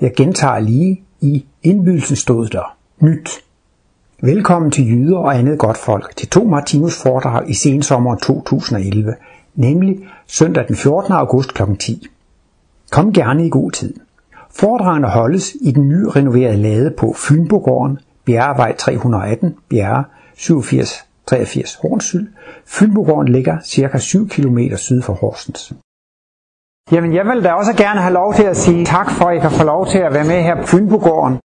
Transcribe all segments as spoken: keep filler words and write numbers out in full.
Jeg gentager lige, i indbydelsen stod der: nyt. Velkommen til jyder og andet godt folk til to Martinus foredrag i sensommeren to tusind og elleve, nemlig søndag den fjortende august klokken ti. Kom gerne i god tid. Foredragene holdes i den nye renoverede lade på Fynborgården, Bjerrevej tre hundrede og atten, Bjerre, syvogfirs treogfirs Hornsyl. Fynborgården ligger ca. syv kilometer syd for Horsens. Jamen, jeg vil da også gerne have lov til at sige tak for, at I kan få lov til at være med her på Fynborgården.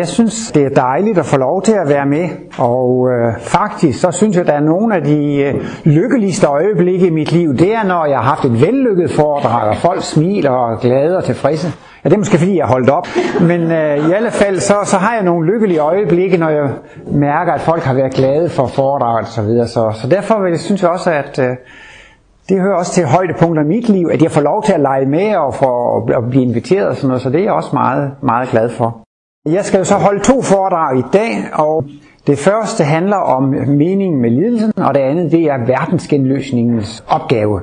Jeg synes, det er dejligt at få lov til at være med, og øh, faktisk så synes jeg, at der er nogle af de øh, lykkeligste øjeblikke i mit liv. Det er, når jeg har haft et vellykket foredrag, og folk smiler og glade og tilfredse. Ja, det er måske fordi, jeg holdt op, men øh, i alle fald så, så har jeg nogle lykkelige øjeblikke, når jeg mærker, at folk har været glade for foredrag og så videre. Så, så derfor vil jeg, synes jeg også, at øh, det hører også til højdepunkter i mit liv, at jeg får lov til at lege med og, for, og blive inviteret og sådan noget, så det er jeg også meget, meget glad for. Jeg skal jo så holde to foredrag i dag, og det første handler om meningen med lidelsen, og det andet det er verdensgenløsningens opgave.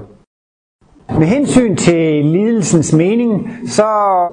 Med hensyn til lidelsens mening, så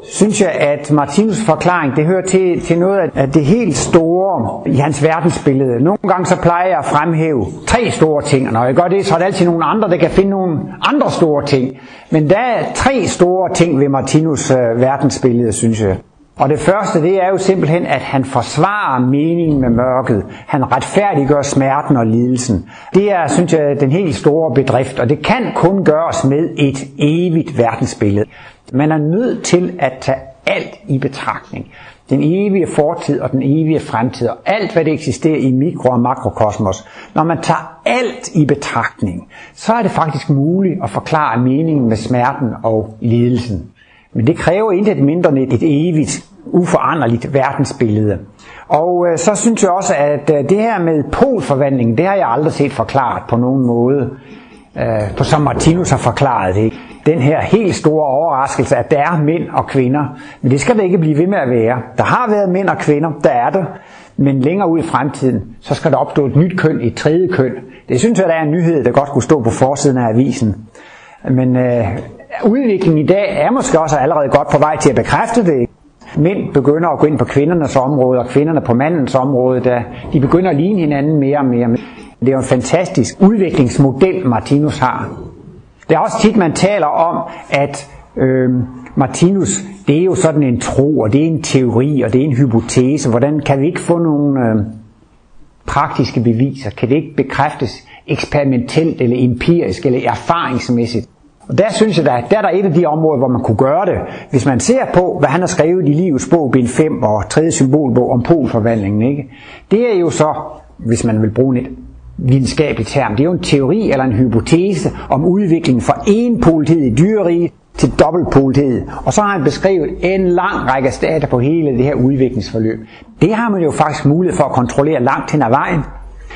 synes jeg, at Martinus' forklaring, det hører til, til noget af det helt store i hans verdensbillede. Nogle gange så plejer jeg at fremhæve tre store ting, og når jeg gør det, så er der altid nogle andre, der kan finde nogle andre store ting. Men der er tre store ting ved Martinus' verdensbillede, synes jeg. Og det første, det er jo simpelthen, at han forsvarer meningen med mørket. Han retfærdiggør smerten og lidelsen. Det er, synes jeg, den helt store bedrift, og det kan kun gøres med et evigt verdensbillede. Man er nødt til at tage alt i betragtning. Den evige fortid og den evige fremtid, og alt hvad det eksisterer i mikro- og makrokosmos. Når man tager alt i betragtning, så er det faktisk muligt at forklare meningen med smerten og lidelsen. Men det kræver intet mindre end et evigt, uforanderligt verdensbillede. Og øh, så synes jeg også, at øh, det her med polforvandlingen, det har jeg aldrig set forklaret på nogen måde, øh, på som Martinus har forklaret det. Den her helt store overraskelse, at der er mænd og kvinder, men det skal der ikke blive ved med at være. Der har været mænd og kvinder, der er det, men længere ud i fremtiden, så skal der opstå et nyt køn, et tredje køn. Det synes jeg, der er en nyhed, der godt kunne stå på forsiden af avisen. Men øh, udviklingen i dag er måske også allerede godt på vej til at bekræfte det. Mænd begynder at gå ind på kvindernes område, og kvinderne på mandens område, da de begynder at ligne hinanden mere og mere. Det er jo en fantastisk udviklingsmodel, Martinus har. Det er også tit, man taler om, at øh, Martinus, det er jo sådan en tro, og det er en teori, og det er en hypotese. Hvordan kan vi ikke få nogle øh, praktiske beviser? Kan det ikke bekræftes eksperimentelt, eller empirisk, eller erfaringsmæssigt? Og der synes jeg, at der er der et af de områder, hvor man kunne gøre det. Hvis man ser på, hvad han har skrevet i Livets bog, bind fem og tredje symbolbog om polforvandlingen, ikke? Det er jo så, hvis man vil bruge et videnskabeligt term, det er jo en teori eller en hypotese om udviklingen fra enpolethed i dyreriget til dobbeltpolethed. Og så har han beskrevet en lang række stater på hele det her udviklingsforløb. Det har man jo faktisk mulighed for at kontrollere langt hen ad vejen.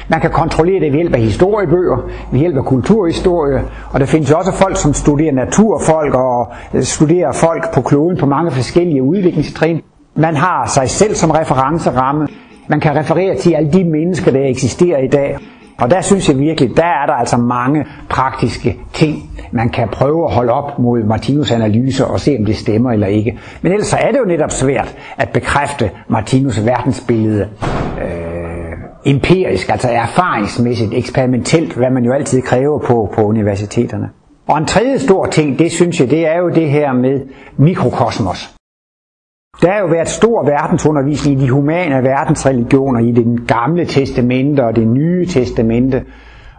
Man kan kontrollere det ved hjælp af historiebøger, ved hjælp af kulturhistorie, og der findes også folk, som studerer naturfolk og studerer folk på kloden på mange forskellige udviklingstrin. Man har sig selv som referenceramme. Man kan referere til alle de mennesker, der eksisterer i dag. Og der synes jeg virkelig, der er der altså mange praktiske ting, man kan prøve at holde op mod Martinus' analyser og se, om det stemmer eller ikke. Men ellers er det jo netop svært at bekræfte Martinus' verdensbillede empirisk, altså erfaringsmæssigt, eksperimentelt, hvad man jo altid kræver på, på universiteterne. Og en tredje stor ting, det synes jeg, det er jo det her med mikrokosmos. Der har jo været stor verdensundervisning i de humane verdensreligioner, i det gamle testamente og det nye testamente.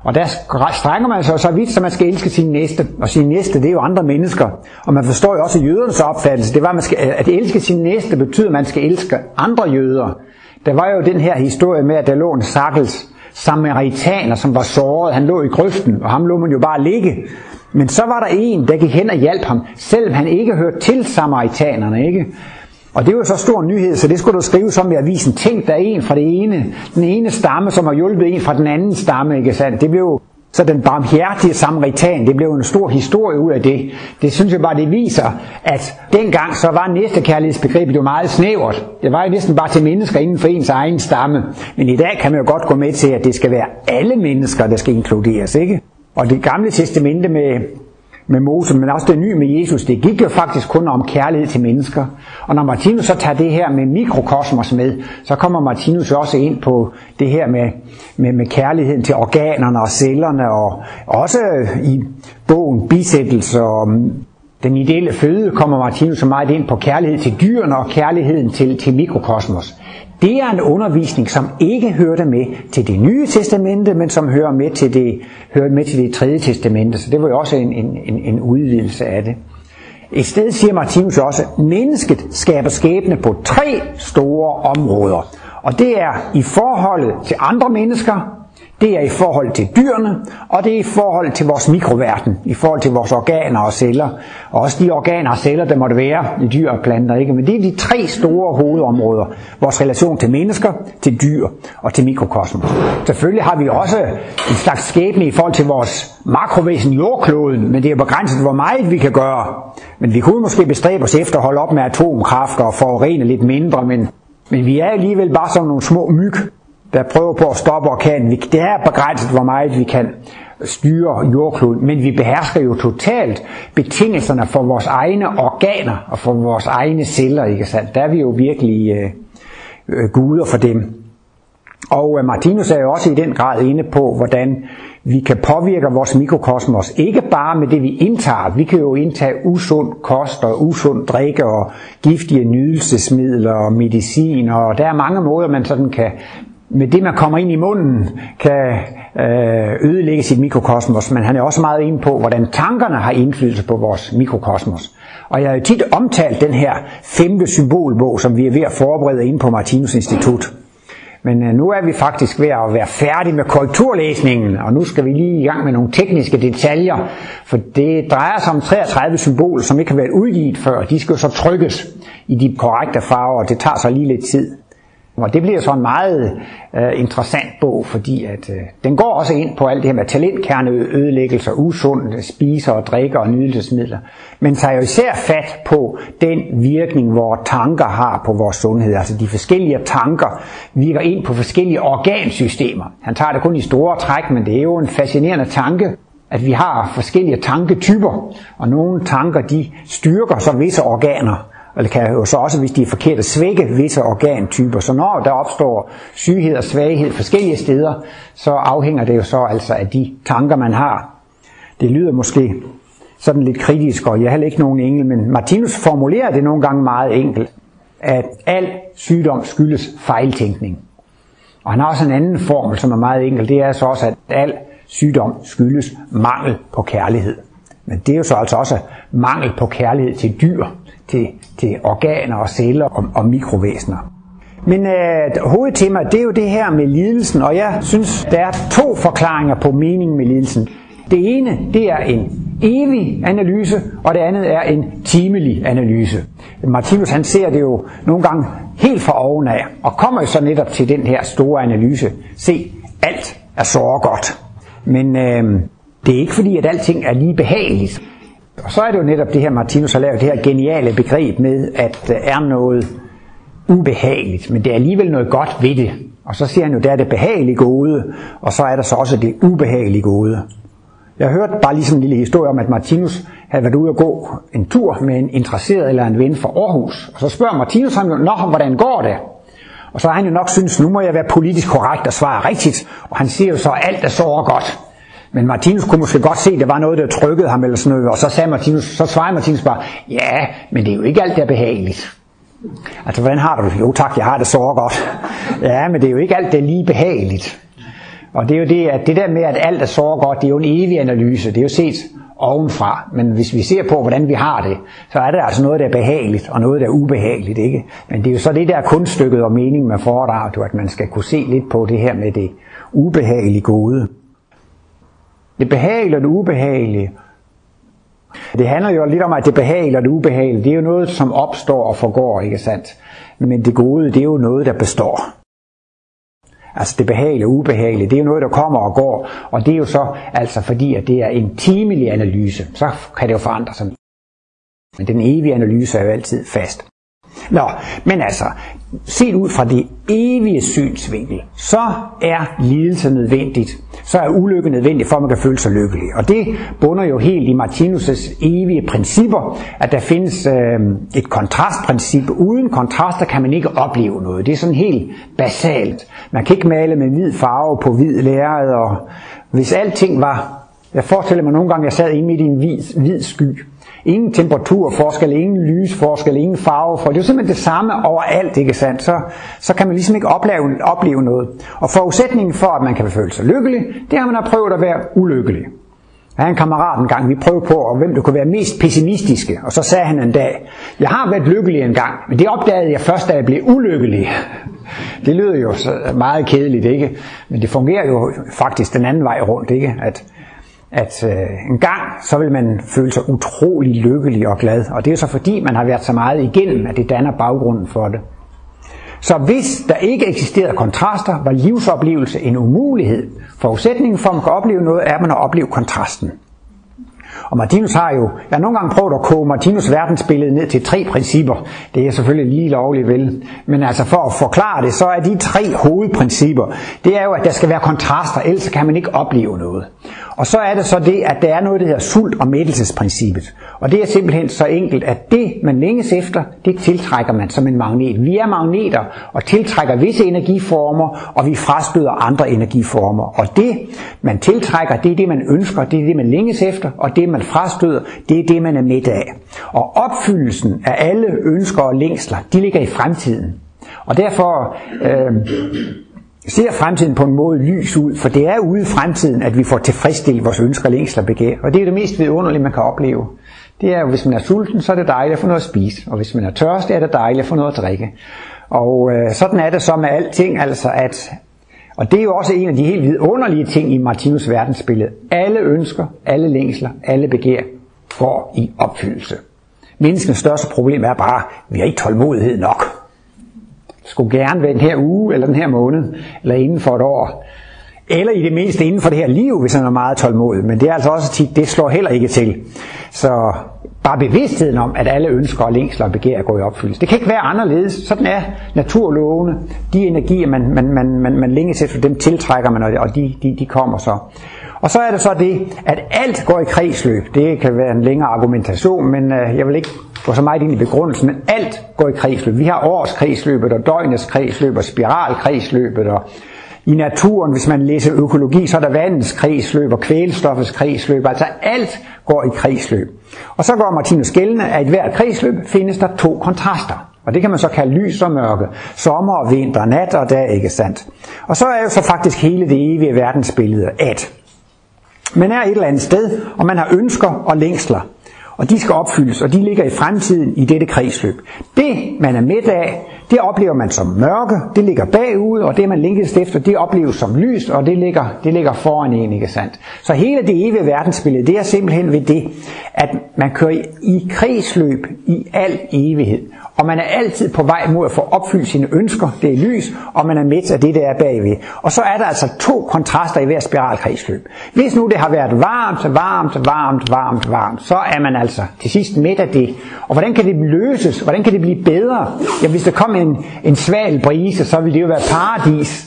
Og der strænger man sig så vidt, så man skal elske sin næste. Og sin næste, det er jo andre mennesker. Og man forstår jo også jødernes opfattelse. Det var, at, man skal, at elske sin næste betyder, at man skal elske andre jøder. Der var jo den her historie med, at der lå en stakkels samaritaner, som var såret. Han lå i grøften, og ham lå man jo bare ligge. Men så var der en, der gik hen og hjalp ham, selvom han ikke hørte til samaritanerne, ikke? Og det var så stor nyhed, så det skulle du skrive som i avisen. Tænk, der er en fra det ene, den ene stamme, som har hjulpet en fra den anden stamme, ikke sandt? Det blev jo så den barmhjertige samaritan, det blev en stor historie ud af det. Det synes jeg bare, det viser, at dengang så var næstekærlighedsbegrebet jo meget snævert. Det var jo næsten bare til mennesker inden for ens egen stamme. Men i dag kan man jo godt gå med til, at det skal være alle mennesker, der skal inkluderes, ikke? Og det gamle testamente med med Moses, men også det nye med Jesus. Det gik jo faktisk kun om kærlighed til mennesker. Og når Martinus så tager det her med mikrokosmos med, så kommer Martinus også ind på det her med, med, med kærligheden til organerne og cellerne, og også i bogen Bisættelse og Den ideelle føde kommer Martinus så meget ind på kærlighed til dyrene og kærligheden til, til mikrokosmos. Det er en undervisning, som ikke hørte med til det nye testamente, men som hører med til det, hører med til det tredje testamente. Så det var jo også en, en, en udvidelse af det. Et sted siger Martinus også, at mennesket skaber skæbne på tre store områder. Og det er i forholdet til andre mennesker, det er i forhold til dyrene, og det er i forhold til vores mikroverden, i forhold til vores organer og celler. Og også de organer og celler, der måtte være i dyr og planter, ikke? Men det er de tre store hovedområder. Vores relation til mennesker, til dyr og til mikrokosmos. Selvfølgelig har vi også en slags skæbne i forhold til vores makrovæsen, jordkloden, men det er begrænset, hvor meget vi kan gøre. Men vi kunne måske bestræbe os efter at holde op med atomkræfter og forurene lidt mindre, men, men vi er alligevel bare som nogle små myg, der prøver på at stoppe orkanen. Det er begrænset, hvor meget vi kan styre jordkloden, men vi behersker jo totalt betingelserne for vores egne organer og for vores egne celler, ikke sandt? Der er vi jo virkelig øh, øh, guder for dem. Og øh, Martinus er jo også i den grad inde på, hvordan vi kan påvirke vores mikrokosmos, ikke bare med det, vi indtager. Vi kan jo indtage usund kost og usund drikke og giftige nydelsesmidler og medicin, og der er mange måder, man sådan kan med det, man kommer ind i munden, kan ødelægge sit mikrokosmos, men han er også meget inde på, hvordan tankerne har indflydelse på vores mikrokosmos. Og jeg har jo tit omtalt den her femte symbolbog, som vi er ved at forberede inde på Martinus Institut. Men nu er vi faktisk ved at være færdige med korrekturlæsningen, og nu skal vi lige i gang med nogle tekniske detaljer, for det drejer sig om treogtredive symboler, som ikke har været udgivet før, de skal jo så trykkes i de korrekte farver, og det tager så lige lidt tid. Og det bliver så en meget øh, interessant bog, fordi at, øh, den går også ind på alt det her med talentkerneødelæggelser, usund spiser og drikker og nydelsesmidler. Men tager jo især fat på den virkning, vores tanker har på vores sundhed. Altså de forskellige tanker virker ind på forskellige organsystemer. Han tager det kun i store træk, men det er jo en fascinerende tanke, at vi har forskellige tanketyper. Og nogle tanker, de styrker så visse organer. Og det kan jo så også, hvis de er forkerte, svække visse organtyper. Så når der opstår syghed og svaghed forskellige steder, så afhænger det jo så altså af de tanker, man har. Det lyder måske sådan lidt kritisk, og jeg er heller ikke nogen engel, men Martinus formulerer det nogle gange meget enkelt, at al sygdom skyldes fejltænkning. Og han har også en anden formel, som er meget enkel, det er så også, at al sygdom skyldes mangel på kærlighed. Men det er jo så altså også mangel på kærlighed til dyr. Til, til organer og celler og, og mikrovæsener. Men øh, hovedtemaet, det er jo det her med lidelsen, og jeg synes, der er to forklaringer på meningen med lidelsen. Det ene, det er en evig analyse, og det andet er en timelig analyse. Martinus, han ser det jo nogle gange helt fra oven af, og kommer jo så netop til den her store analyse. Se, alt er så godt. Men øh, det er ikke fordi, at alting er lige behageligt. Og så er det jo netop det her, Martinus har lavet det her geniale begreb med, at der er noget ubehageligt, men det er alligevel noget godt ved det. Og så siger han jo, der er det behagelige gode, og så er der så også det ubehagelige gode. Jeg hørte bare ligesom en lille historie om, at Martinus havde været ude at gå en tur med en interesseret eller en ven fra Aarhus. Og så spørger Martinus ham jo, nå, hvordan går det? Og så har han jo nok synes, nu må jeg være politisk korrekt og svare rigtigt. Og han siger jo så, alt er så godt. Men Martinus kunne måske godt se, at der var noget, der trykkede ham eller sådan noget, og så sagde Martinus, så svarede Martinus bare, ja, men det er jo ikke alt, der er behageligt. Altså, hvordan har du det? Jo tak, jeg har det så godt. Ja, men det er jo ikke alt, der er lige behageligt. Og det er jo det, at det der med, at alt er så godt, det er jo en evig analyse, det er jo set ovenfra. Men hvis vi ser på, hvordan vi har det, så er der altså noget, der er behageligt, og noget, der er ubehageligt, ikke? Men det er jo så det der kunststykket og meningen med foredraget, at man skal kunne se lidt på det her med det ubehagelige gode. Det behagelige og det ubehagelige. Det handler jo lidt om, at det behagelige og det ubehagelige, det er jo noget, som opstår og forgår, ikke sandt? Men det gode, det er jo noget, der består. Altså det behagelige og ubehagelige, det er jo noget, der kommer og går, og det er jo så, altså fordi at det er en timelig analyse, så kan det jo forandre sig. Men den evige analyse er jo altid fast. Nå, men altså, set ud fra det evige synsvinkel, så er lidelse nødvendigt. Så er ulykke nødvendigt, for at man kan føle sig lykkelig. Og det bunder jo helt i Martinus' evige principper, at der findes øh, et kontrastprincip. Uden kontraster kan man ikke opleve noget. Det er sådan helt basalt. Man kan ikke male med hvid farve på hvid lærred. Og hvis alting var... Jeg forestiller mig nogle gange, jeg sad inde midt i en hvid, hvid sky. Ingen temperaturforskel, ingen lysforskel, ingen farve. For det er jo simpelthen det samme overalt, ikke sandt? Så, så kan man ligesom ikke opleve, opleve noget. Og forudsætningen for, at man kan føle sig lykkelig, det har man har prøvet at være ulykkelig. Jeg havde en kammerat en gang, vi prøvede på, hvem der kunne være mest pessimistiske. Og så sagde han en dag, jeg har været lykkelig en gang, men det opdagede jeg først, da jeg blev ulykkelig. Det lyder jo meget kedeligt, ikke? Men det fungerer jo faktisk den anden vej rundt, ikke? At at øh, en gang, så vil man føle sig utrolig lykkelig og glad. Og det er så fordi, man har været så meget igennem, at det danner baggrunden for det. Så hvis der ikke eksisterede kontraster, var livsoplevelse en umulighed. Forudsætningen for, at man kan opleve noget, er, at man har oplevet kontrasten. Og Martinus har jo, jeg har nogle gange prøvet at koge Martinus' verdensbillede ned til tre principper. Det er selvfølgelig lige lovligt vel. Men altså for at forklare det, så er de tre hovedprincipper. Det er jo, at der skal være kontraster, ellers kan man ikke opleve noget. Og så er det så det, at der er noget, der hedder sult- og mættelsesprincippet. Og det er simpelthen så enkelt, at det, man længes efter, det tiltrækker man som en magnet. Vi er magneter og tiltrækker visse energiformer, og vi frastøder andre energiformer. Og det, man tiltrækker, det er det, man ønsker, det er det, man længes efter, og det, man frastøder, det er det, man er midt af. Og opfyldelsen af alle ønsker og længsler, de ligger i fremtiden. Og derfor... Øh, ser fremtiden på en måde lys ud, for det er ude i fremtiden, at vi får tilfredsstillet vores ønsker, længsler og begær. Og det er det mest vidunderlige, man kan opleve. Det er jo, hvis man er sulten, så er det dejligt at få noget at spise. Og hvis man er tørstig, er det dejligt at få noget at drikke. Og øh, sådan er det så med alting, altså at... Og det er jo også en af de helt vidunderlige ting i Martinus' verdensbillede. Alle ønsker, alle længsler, alle begær går i opfyldelse. Menneskens største problem er bare, vi har ikke tålmodighed nok. Skulle gerne være den her uge, eller den her måned, eller inden for et år. Eller i det mindste inden for det her liv, hvis man er meget tålmodig. Men det er altså også tit, det slår heller ikke til. Så bare bevidstheden om, at alle ønsker og længsler og begær går i opfyldelse. Det kan ikke være anderledes. Sådan er naturlovene. De energier, man, man, man, man, man længes efter, dem tiltrækker man, og de, de, de kommer så. Og så er det så det, at alt går i kredsløb. Det kan være en længere argumentation, men jeg vil ikke gå så meget ind i begrundelsen, men alt går i kredsløb. Vi har årskredsløbet og døgnets kredsløb og spiralkredsløbet, og i naturen, hvis man læser økologi, så er der vandets kredsløb og kvælstoffets kredsløb. Altså alt går i kredsløb. Og så går Martinus gældende, at i hvert kredsløb findes der to kontraster. Og det kan man så kalde lys og mørke, sommer og vinter, nat og dag, ikke sandt? Og så er jo så faktisk hele det evige verdensbillede, at man er et eller andet sted, og man har ønsker og længsler. Og de skal opfyldes, og de ligger i fremtiden i dette kredsløb. Det, man er midt af, det oplever man som mørke, det ligger bagud, og det, man linkes efter, det opleves som lys, og det ligger, det ligger foran en, ikke sandt? Så hele det evige verdensbillede, det er simpelthen ved det, at man kører i kredsløb i al evighed. Og man er altid på vej mod at få opfyldt sine ønsker, det er lys, og man er midt af det, der er bagved. Og så er der altså to kontraster i hver spiralkredsløb. Hvis nu det har været varmt, varmt, varmt, varmt, varmt, så er man altså til sidst midt af det. Og hvordan kan det løses? Hvordan kan det blive bedre? Ja, hvis der kom en, en sval brise, så ville det jo være paradis.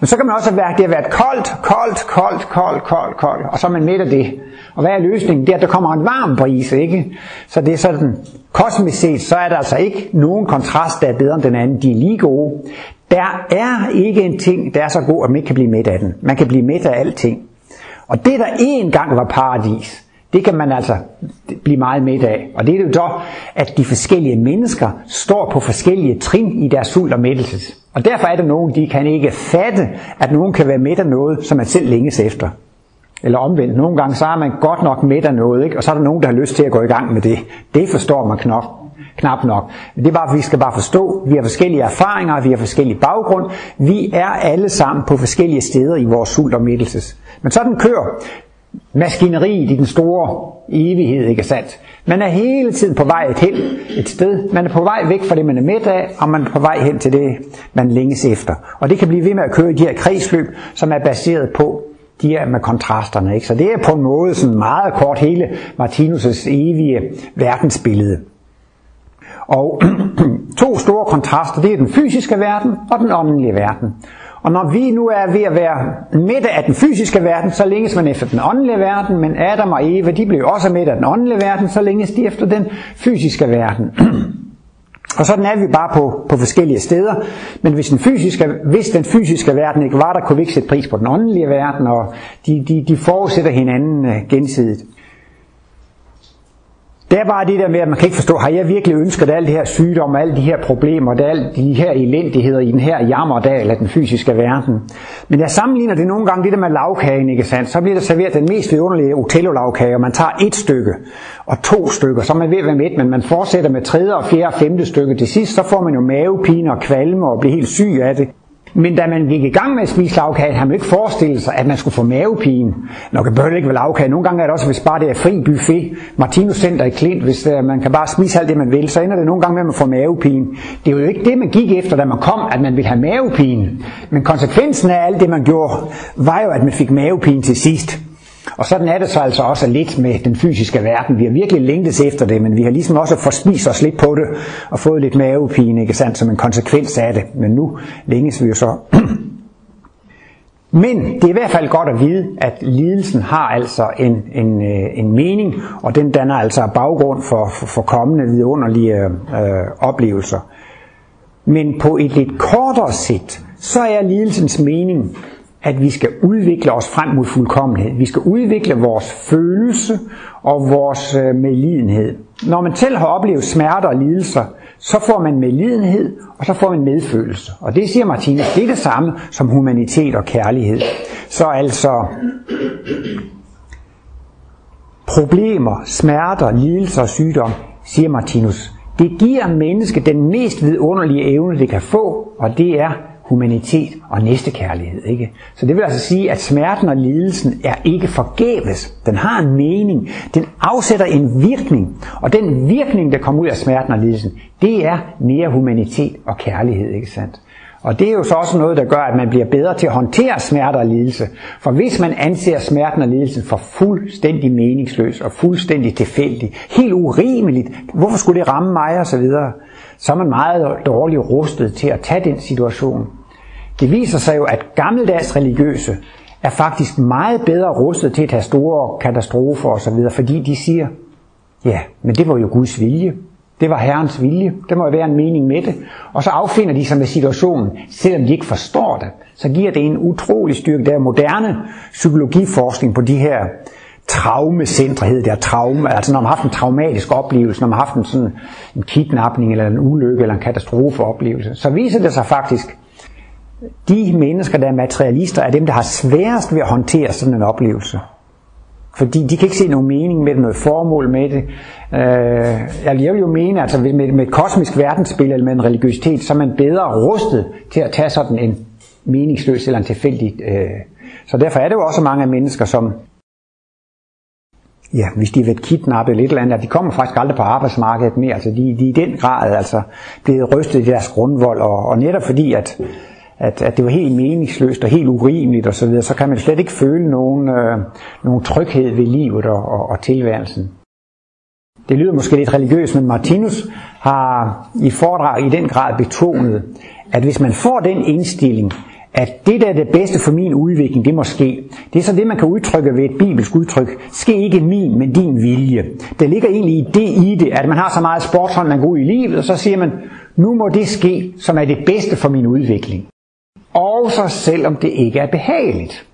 Men så kan man også være, at det har været koldt, koldt, koldt, koldt, koldt, koldt, og så er man midt af det. Og hvad er løsningen? Det er, at der kommer en varm brise, ikke? Så det er sådan, kosmisk set, så er der altså ikke nogen kontrast, der er bedre end den anden. De er lige gode. Der er ikke en ting, der er så god, at man ikke kan blive midt af den. Man kan blive midt af alting. Og det, der engang var paradis, det kan man altså blive meget midt af. Og det er jo så, at de forskellige mennesker står på forskellige trin i deres sult og mættelse. Og derfor er der nogen, de kan ikke fatte, at nogen kan være midt af noget, som man selv længes efter. Eller omvendt, nogle gange så er man godt nok midt af noget, ikke? Og så er der nogen, der har lyst til at gå i gang med det. Det forstår man knap, knap nok. Men det er bare, vi skal bare forstå, vi har forskellige erfaringer, vi har forskellige baggrund. Vi er alle sammen på forskellige steder i vores sult og mættelse. Men sådan kører maskineriet i den store evighed, ikke sandt? Man er hele tiden på vej hen et sted. Man er på vej væk fra det, man er midt af, og man er på vej hen til det, man længes efter. Og det kan blive ved med at køre i de her kredsløb, som er baseret på de her med kontrasterne, ikke? Så det er på en måde sådan meget kort hele Martinus' evige verdensbillede. Og to store kontraster, det er den fysiske verden og den åndelige verden. Og når vi nu er ved at være midt af den fysiske verden, så længes man efter den åndelige verden, men Adam og Eva, de blev også midt af den åndelige verden, så længes de efter den fysiske verden. Og sådan er vi bare på, på forskellige steder, men hvis den, fysiske, hvis den fysiske verden ikke var der, kunne vi ikke sætte pris på den åndelige verden, og de, de, de forudsætter hinanden gensidigt. Det er bare det der med, at man kan ikke forstå, har jeg virkelig ønsket alt det her sygdom, alle de her problemer, alle de her elendigheder i den her jammerdal af den fysiske verden. Men jeg sammenligner det nogle gange det der med lavkagen, ikke sandt? Så bliver der serveret den mest vidunderlige Otello-lavkage, og man tager et stykke og to stykker, så er man ved at være med, men man fortsætter med tredje og fjerde og femte stykke. Til sidst, så får man jo mavepine og kvalme og bliver helt syg af det. Men da man gik i gang med at spise lavkagen, havde man ikke forestillet sig, at man skulle få mavepine. Nå, det bør ikke være lavkage. Nogle gange er det også, hvis bare det er fri buffet. Martinus Center i Klint, hvis man kan bare spise alt det, man vil, så ender det nogle gange med, at man får mavepine. Det var jo ikke det, man gik efter, da man kom, at man ville have mavepine. Men konsekvensen af alt det, man gjorde, var jo, at man fik mavepine til sidst. Og sådan er det så altså også lidt med den fysiske verden. Vi har virkelig længtes efter det, men vi har ligesom også forspist os lidt på det, og fået lidt mavepine, ikke sandt, som en konsekvens af det. Men nu længes vi jo så. Men det er i hvert fald godt at vide, at lidelsen har altså en, en, en mening, og den danner altså baggrund for, for, for kommende vidunderlige øh, oplevelser. Men på et lidt kortere sigt, så er lidelsens mening, at vi skal udvikle os frem mod fuldkommenhed. Vi skal udvikle vores følelse og vores medlidenhed. Når man selv har oplevet smerter og lidelser, så får man medlidenhed, og så får man medfølelse. Og det, siger Martinus, det er det samme som humanitet og kærlighed. Så altså problemer, smerter, lidelser og sygdom, siger Martinus, det giver mennesket den mest vidunderlige evne, det kan få, og det er humanitet og næstekærlighed, ikke? Så det vil altså sige, at smerten og lidelsen er ikke forgæves. Den har en mening. Den afsætter en virkning. Og den virkning, der kommer ud af smerten og lidelsen, det er mere humanitet og kærlighed, ikke sandt? Og det er jo så også noget, der gør, at man bliver bedre til at håndtere smerte og lidelse. For hvis man anser smerten og lidelsen for fuldstændig meningsløs og fuldstændig tilfældig, helt urimeligt, hvorfor skulle det ramme mig og så videre, så er man meget dårligt rustet til at tage den situation. Det viser sig jo, at gammeldags religiøse er faktisk meget bedre rustet til at tage store katastrofer og så videre, fordi de siger, ja, men det var jo Guds vilje. Det var Herrens vilje. Der må jo være en mening med det. Og så affinder de sig med situationen, selvom de ikke forstår det. Så giver det en utrolig styrke. Der er moderne psykologiforskning på de her traumecentre, hedder det, traume. Altså når man har haft en traumatisk oplevelse, når man har haft en, sådan, en kidnapning eller en ulykke eller en katastrofeoplevelse, så viser det sig faktisk, de mennesker, der er materialister, er dem, der har sværest ved at håndtere sådan en oplevelse. Fordi de kan ikke se nogen mening med det, noget formål med det. Jeg vil jo mene, altså med et kosmisk verdensbillede eller med en religiøsitet, så er man bedre rustet til at tage sådan en meningsløs eller en tilfældig. Så derfor er det jo også mange mennesker, som, ja, hvis de har været kidnappet eller et eller andet, de kommer faktisk aldrig på arbejdsmarkedet mere. Altså de, de er i den grad altså blevet rystet i deres grundvold, og, og netop fordi, at, At, at det var helt meningsløst og helt urimeligt og så videre, så kan man slet ikke føle nogen, øh, nogen tryghed ved livet og, og, og tilværelsen. Det lyder måske lidt religiøst, men Martinus har i foredrag i den grad betonet, at hvis man får den indstilling, at det der er det bedste for min udvikling, det må ske. Det er så det, man kan udtrykke ved et bibelsk udtryk. Ske ikke min, men din vilje. Der ligger egentlig det i det, at man har så meget sportshånd, man går ud i livet, og så siger man, nu må det ske, som er det bedste for min udvikling. Og så selvom det ikke er behageligt.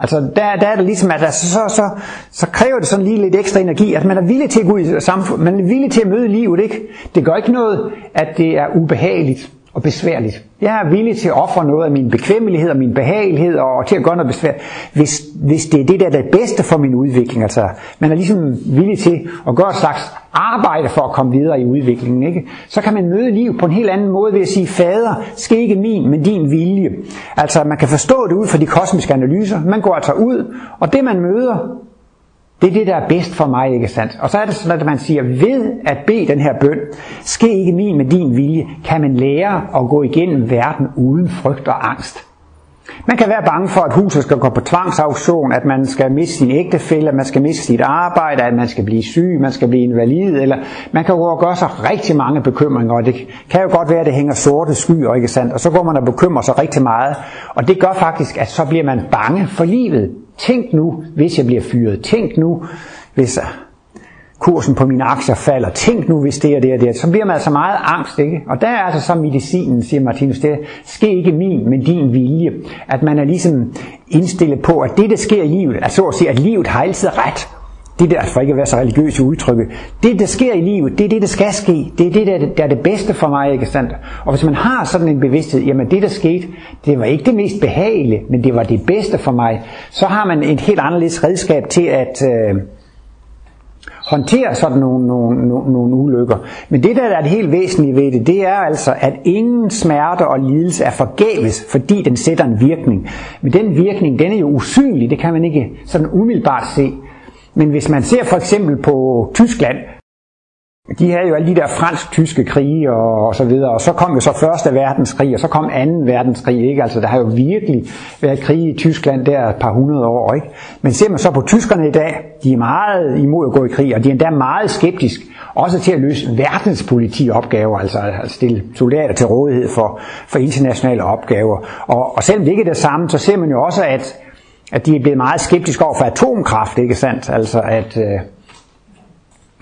Altså der, der er det ligesom, at altså, så, så, så kræver det sådan lige lidt ekstra energi, at man er villig til at gå ud i samfundet, man er villig til at møde livet, ikke? Det gør ikke noget, at det er ubehageligt og besværligt. Jeg er villig til at ofre noget af min bekvemmelighed og min behagelighed og til at gøre noget besvær, hvis, hvis det er det, der er det bedste for min udvikling. Altså man er ligesom villig til at gøre et slags arbejde for at komme videre i udviklingen, ikke? Så kan man møde livet på en helt anden måde ved at sige, fader, ske ikke min, men din vilje. Altså man kan forstå det ud fra de kosmiske analyser. Man går altså ud, og det man møder, det er det, der er bedst for mig, ikke sandt? Og så er det sådan, at man siger, ved at bede den her bøn, ske ikke min, men din vilje, kan man lære at gå igennem verden uden frygt og angst. Man kan være bange for, at huset skal gå på tvangsauktion, at man skal miste sin ægtefælle, at man skal miste sit arbejde, at man skal blive syg, man skal blive invalid, eller man kan jo gøre sig rigtig mange bekymringer, og det kan jo godt være, at det hænger sorte skyer, ikke sandt? Og så går man og bekymrer sig rigtig meget, og det gør faktisk, at så bliver man bange for livet. Tænk nu, hvis jeg bliver fyret. Tænk nu, hvis kursen på mine aktier falder. Tænk nu, hvis det er det og det. Så bliver man altså meget angst, ikke? Og der er altså så medicinen, siger Martinus, det sker ikke min, men din vilje. At man er ligesom indstillet på, at det, der sker i livet, at så at sige, at livet har altid ret. Det der, for ikke at være så religiøs i udtrykket, det der sker i livet, det er det, der skal ske. Det er det, der, der er det bedste for mig, ikke sandt? Og hvis man har sådan en bevidsthed, jamen det, der skete, det var ikke det mest behagelige, men det var det bedste for mig, så har man et helt anderledes redskab til at øh, håndtere sådan nogle, nogle, nogle, nogle ulykker. Men det, der er det helt væsentlige ved det, det er altså, at ingen smerte og lidelse er forgæves, fordi den sætter en virkning. Men den virkning, den er jo usynlig, det kan man ikke sådan umiddelbart se. Men hvis man ser for eksempel på Tyskland, de havde jo alle de der fransk-tyske krige og, og så videre, og så kom jo så Første Verdenskrig, og så kom anden verdenskrig, ikke? Altså der har jo virkelig været krig i Tyskland der et par hundrede år, ikke? Men ser man så på tyskerne i dag, de er meget imod at gå i krig, og de er endda meget skeptiske, også til at løse verdenspolitiopgaver, altså at stille soldater til rådighed for, for internationale opgaver. Og, og selvom det ikke er det samme, så ser man jo også, at at de er blevet meget skeptiske over for atomkraft, ikke sandt? Altså at, øh,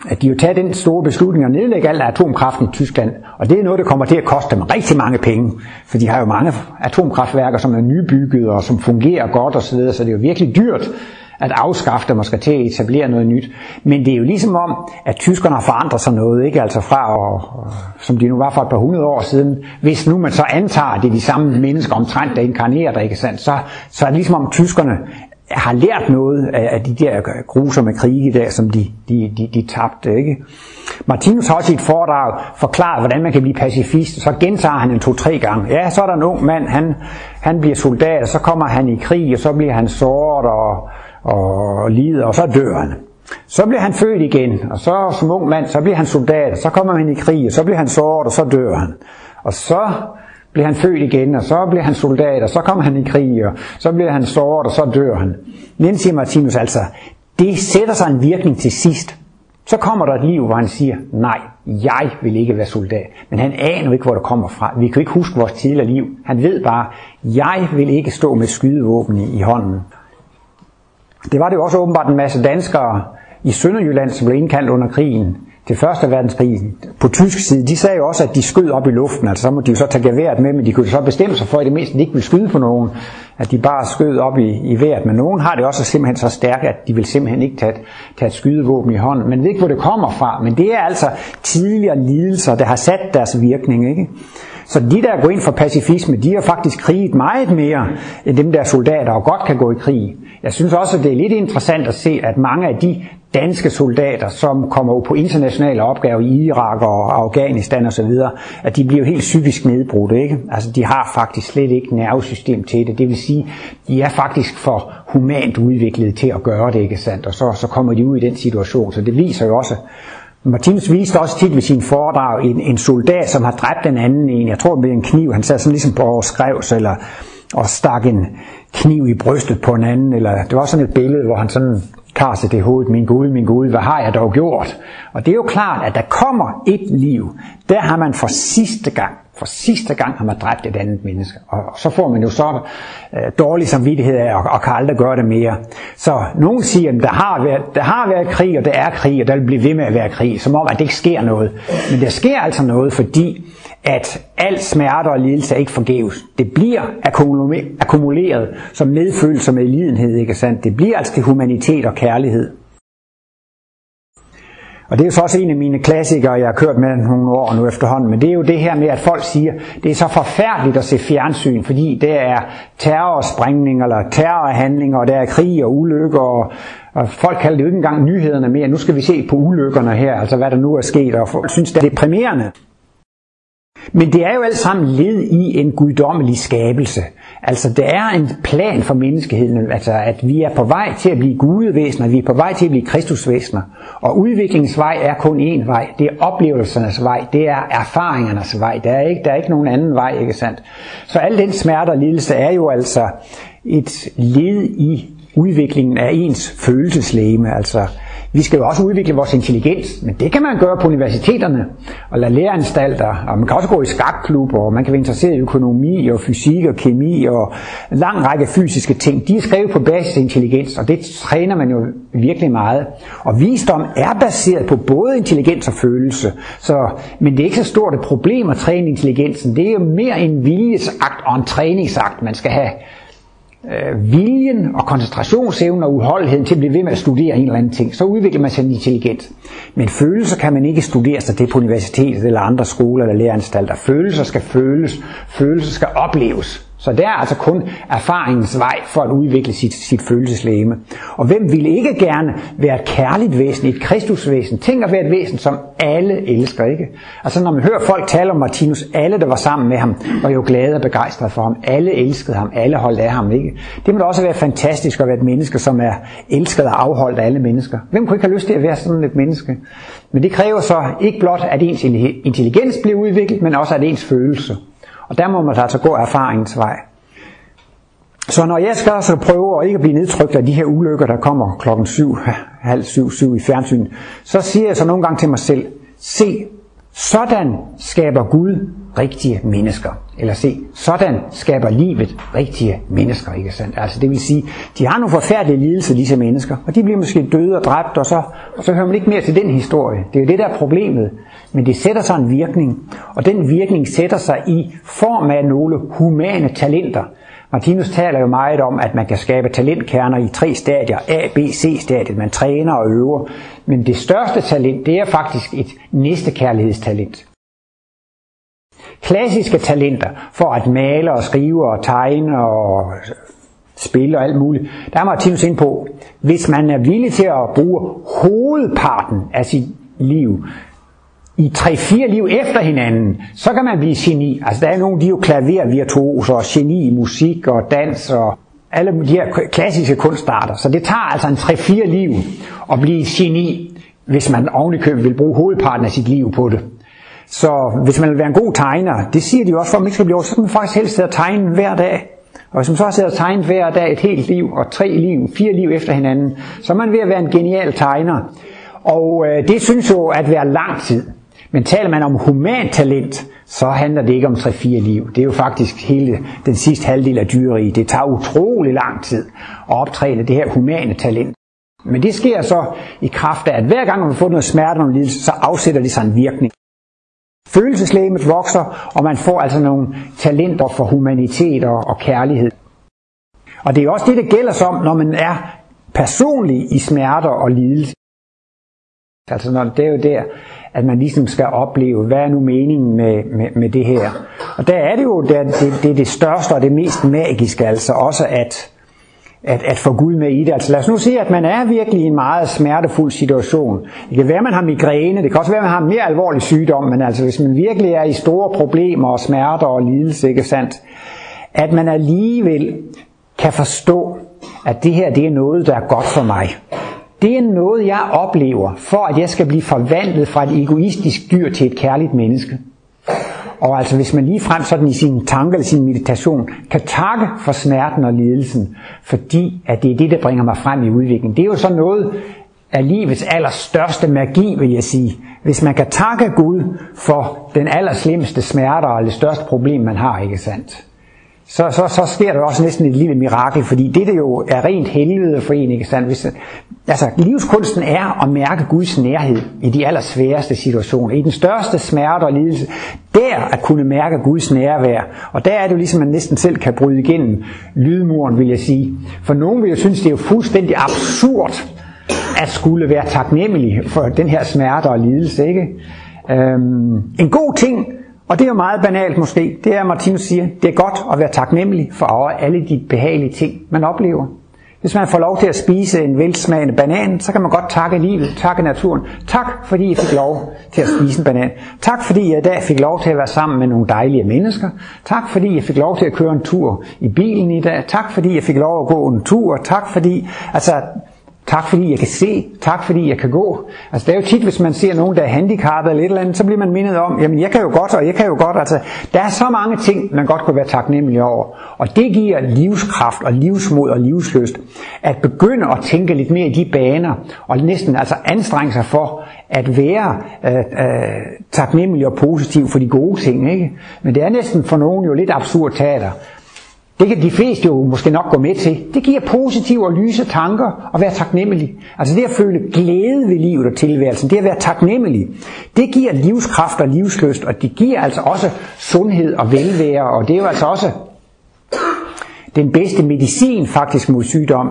at de jo tager den store beslutning at nedlægge al atomkraften i Tyskland, og det er noget, der kommer til at koste dem rigtig mange penge, for de har jo mange atomkraftværker, som er nybygget og som fungerer godt osv., så, så det er jo virkelig dyrt at afskaffe dem og skal til at etablere noget nyt. Men det er jo ligesom om, at tyskerne har forandret sig noget, ikke? Altså fra, og, og, som de nu var for et par hundrede år siden, hvis nu man så antager, at det er de samme mennesker omtrent, der inkarnerer der, ikke sandt? Så, så er det ligesom om, tyskerne har lært noget af de der grusomme krige i dag, som de, de, de, de tabte, ikke? Martinus har også i et foredrag forklaret, hvordan man kan blive pacifist, og så gentager han en to-tre gange. Ja, så er der en ung mand, han, han bliver soldat, og så kommer han i krig, og så bliver han såret, og og lider, og så dør han. Så bliver han født igen, og så som ung mand, så bliver han soldat, og så kommer han i krig, og så bliver han såret, og så dør han. Og så bliver han født igen, og så bliver han soldat, og så kommer han i krig, og så bliver han såret, og så dør han. Men siger Martinus altså, det sætter sig en virkning til sidst. Så kommer der et liv, hvor han siger, nej, jeg vil ikke være soldat. Men han aner ikke, hvor det kommer fra. Vi kan ikke huske vores tidligere liv. Han ved bare, jeg vil ikke stå med skydevåben i hånden. Det var det jo også åbenbart en masse danskere i Sønderjylland, som blev indkaldt under krigen til Første Verdenskrig på tysk side. De sagde jo også, at de skød op i luften, altså så måtte de jo så tage geværet med, men de kunne så bestemme sig for, at i det mindste de ikke ville skyde på nogen, at de bare skød op i, i vejret. Men nogen har det også simpelthen så stærkt, at de vil simpelthen ikke tage, tage et skydevåben i hånden. Man ved ikke, hvor det kommer fra, men det er altså tidligere lidelser, der har sat deres virkning, ikke? Så de, der går ind for pacifisme, de har faktisk kriget meget mere end dem, der soldater og godt kan gå i krig. Jeg synes også, at det er lidt interessant at se, at mange af de danske soldater, som kommer på internationale opgaver i Irak og Afghanistan osv., at de bliver helt psykisk nedbrudt, ikke? Altså, de har faktisk slet ikke nervesystem til det. Det vil sige, de er faktisk for humant udviklet til at gøre det, ikke sandt? Og så, så kommer de ud i den situation, så det viser jo også. Martinus viste også tit ved sin foredrag en, en soldat, som har dræbt den anden en. Jeg tror, det blev en kniv. Han sad sådan ligesom på overskrevs, eller og stak en kniv i brystet på en anden. Eller, det var sådan et billede, hvor han sådan karsede det i hovedet. Min Gud, min Gud, hvad har jeg dog gjort? Og det er jo klart, at der kommer et liv. Der har man for sidste gang, for sidste gang har man dræbt et andet menneske. Og så får man jo så øh, dårlig samvittighed af, og, og kan aldrig gøre det mere. Så nogen siger, at der har, været, der har været krig, og der er krig, og der vil blive ved med at være krig, som om, at det ikke sker noget. Men der sker altså noget, fordi at al smerte og lidelse er ikke forgæves. Det bliver akkumuleret som medfølelse med lidenhed, ikke sandt? Det bliver altså til humanitet og kærlighed. Og det er jo så også en af mine klassikere, jeg har kørt med nogle år nu efterhånden, men det er jo det her med, at folk siger, det er så forfærdeligt at se fjernsyn, fordi der er terrorsprængninger, eller terrorhandlinger, og der er krig og ulykker, og, og folk kalder det jo ikke engang nyhederne mere. Nu skal vi se på ulykkerne her, altså hvad der nu er sket, og folk synes, det er deprimerende. Men det er jo alt sammen led i en guddommelig skabelse. Altså der er en plan for menneskeheden, altså at vi er på vej til at blive gudevæsener, vi er på vej til at blive kristusvæsener. Og udviklingens vej er kun én vej, det er oplevelsernes vej, det er erfaringernes vej, der er ikke, der er ikke nogen anden vej, ikke sandt? Så al den smerte og lidelse er jo altså et led i udviklingen af ens følelseslegeme, altså. Vi skal jo også udvikle vores intelligens, men det kan man gøre på universiteterne og lade læreanstalter, og man kan også gå i skakklub, og man kan være interesseret i økonomi og fysik og kemi og en lang række fysiske ting. De er skrevet på basis af intelligens, og det træner man jo virkelig meget. Og visdom er baseret på både intelligens og følelse, så, men det er ikke så stort et problem at træne intelligensen. Det er jo mere en viljesakt og en træningsakt, man skal have. Viljen og koncentrationsevnen og uholdenheden til at blive ved med at studere en eller anden ting, så udvikler man sig intelligent. Men følelser kan man ikke studere sig det på universitetet eller andre skoler eller læreanstalter. Følelser skal føles, følelser skal opleves. Så der er altså kun erfaringens vej for at udvikle sit, sit følelseslegeme. Og hvem ville ikke gerne være et kærligt væsen, et kristusvæsen? Tænk at være et væsen, som alle elsker, ikke? Altså når man hører folk tale om Martinus, alle der var sammen med ham, var jo glade og begejstrede for ham. Alle elskede ham, alle holdt af ham, ikke? Det må da også være fantastisk at være et menneske, som er elsket og afholdt af alle mennesker. Hvem kunne ikke have lyst til at være sådan et menneske? Men det kræver så ikke blot, at ens intelligens bliver udviklet, men også at ens følelse. Og der må man altså gå erfaringens vej. Så når jeg skal altså prøve at ikke blive nedtrykt af de her ulykker, der kommer klokken syv, halv syv, syv i fjernsyn, så siger jeg så nogle gange til mig selv, se, sådan skaber Gud rigtige mennesker. Eller se, sådan skaber livet rigtige mennesker, ikke sandt? Altså det vil sige, de har nogle forfærdelige lidelser, disse mennesker, og de bliver måske døde og dræbt, og så, og så hører man ikke mere til den historie. Det er jo det, der er problemet. Men det sætter sig en virkning, og den virkning sætter sig i form af nogle humane talenter. Martinus taler jo meget om, at man kan skabe talentkerner i tre stadier, A, B, C-stadiet, man træner og øver. Men det største talent, det er faktisk et næstekærlighedstalent. Klassiske talenter for at male og skrive og tegne og spille og alt muligt, der er Martinus inde på, hvis man er villig til at bruge hovedparten af sit liv, i tre-fire liv efter hinanden, så kan man blive geni. Altså der er nogle, de er jo klavervirtuoser og geni i musik og dans og alle de her klassiske kunstarter. Så det tager altså en tre-fire liv at blive geni, hvis man ovenikøbet vil bruge hovedparten af sit liv på det. Så hvis man vil være en god tegner, det siger de jo også for, at man ikke skal blive over, så skal man faktisk helst sidde og tegne hver dag. Og hvis man så sidder og tegnet hver dag et helt liv og tre liv, fire liv efter hinanden, så er man ved at være en genial tegner. Og øh, det synes jo at være lang tid. Men taler man om humant talent, så handler det ikke om tre-fire liv. Det er jo faktisk hele den sidste halvdel af dyreriget. Det tager utrolig lang tid at optræne det her humane talent. Men det sker så i kraft af, at hver gang man får noget smerte og lidelse, så afsætter det sig en virkning. Følelseslegemet vokser, og man får altså nogle talenter for humanitet og kærlighed. Og det er også det, det gælder som, når man er personlig i smerter og lidelse. Altså når det er jo der, at man ligesom skal opleve, hvad er nu meningen med, med, med det her. Og der er det jo, der, det, det er det største og det mest magiske, altså også at, at, at få Gud med i det. Altså lad os nu sige, at man er virkelig i en meget smertefuld situation. Det kan være, man har migræne, det kan også være, man har mere alvorlig sygdom, men altså hvis man virkelig er i store problemer og smerter og lidelse, ikke sandt, at man alligevel kan forstå, at det her det er noget, der er godt for mig. Det er noget, jeg oplever, for at jeg skal blive forvandlet fra et egoistisk dyr til et kærligt menneske. Og altså hvis man ligefrem sådan i sine tanker eller sin meditation kan takke for smerten og lidelsen, fordi at det er det, der bringer mig frem i udviklingen. Det er jo så noget af livets allerstørste magi, vil jeg sige. Hvis man kan takke Gud for den allerslemmeste smerte og det største problem, man har, ikke sandt? Så, så, så sker der også næsten et lille mirakel, fordi det der jo er rent helvede for en, ikke sandt? Hvis, altså, livskunsten er at mærke Guds nærhed i de allersværeste situationer, i den største smerte og lidelse, der at kunne mærke Guds nærvær. Og der er det jo ligesom, man næsten selv kan bryde igennem lydmuren, vil jeg sige. For nogen vil jo synes, det er jo fuldstændig absurd at skulle være taknemmelig for den her smerte og lidelse, ikke? Øhm, en god ting, og det er jo meget banalt måske, det er, Martinus siger, det er godt at være taknemmelig for alle de behagelige ting, man oplever. Hvis man får lov til at spise en velsmagende banan, så kan man godt takke livet, takke naturen. Tak, fordi I fik lov til at spise en banan. Tak, fordi jeg i dag fik lov til at være sammen med nogle dejlige mennesker. Tak, fordi jeg fik lov til at køre en tur i bilen i dag. Tak, fordi jeg fik lov at gå en tur. Tak, fordi... Altså, tak fordi jeg kan se, tak fordi jeg kan gå. Altså det er jo tit, hvis man ser nogen, der er handicappet eller et eller andet, så bliver man mindet om, jamen jeg kan jo godt, og jeg kan jo godt. Altså der er så mange ting, man godt kunne være taknemmelig over. Og det giver livskraft og livsmod og livslyst, at begynde at tænke lidt mere i de baner, og næsten altså anstrenge sig for at være øh, øh, taknemmelig og positiv for de gode ting, ikke? Men det er næsten for nogen jo lidt absurd teater. Det kan de fleste jo måske nok gå med til. Det giver positive og lyse tanker at være taknemmelig. Altså det at føle glæde ved livet og tilværelsen, det at være taknemmelig, det giver livskraft og livslyst, og det giver altså også sundhed og velvære, og det er jo altså også den bedste medicin faktisk mod sygdom.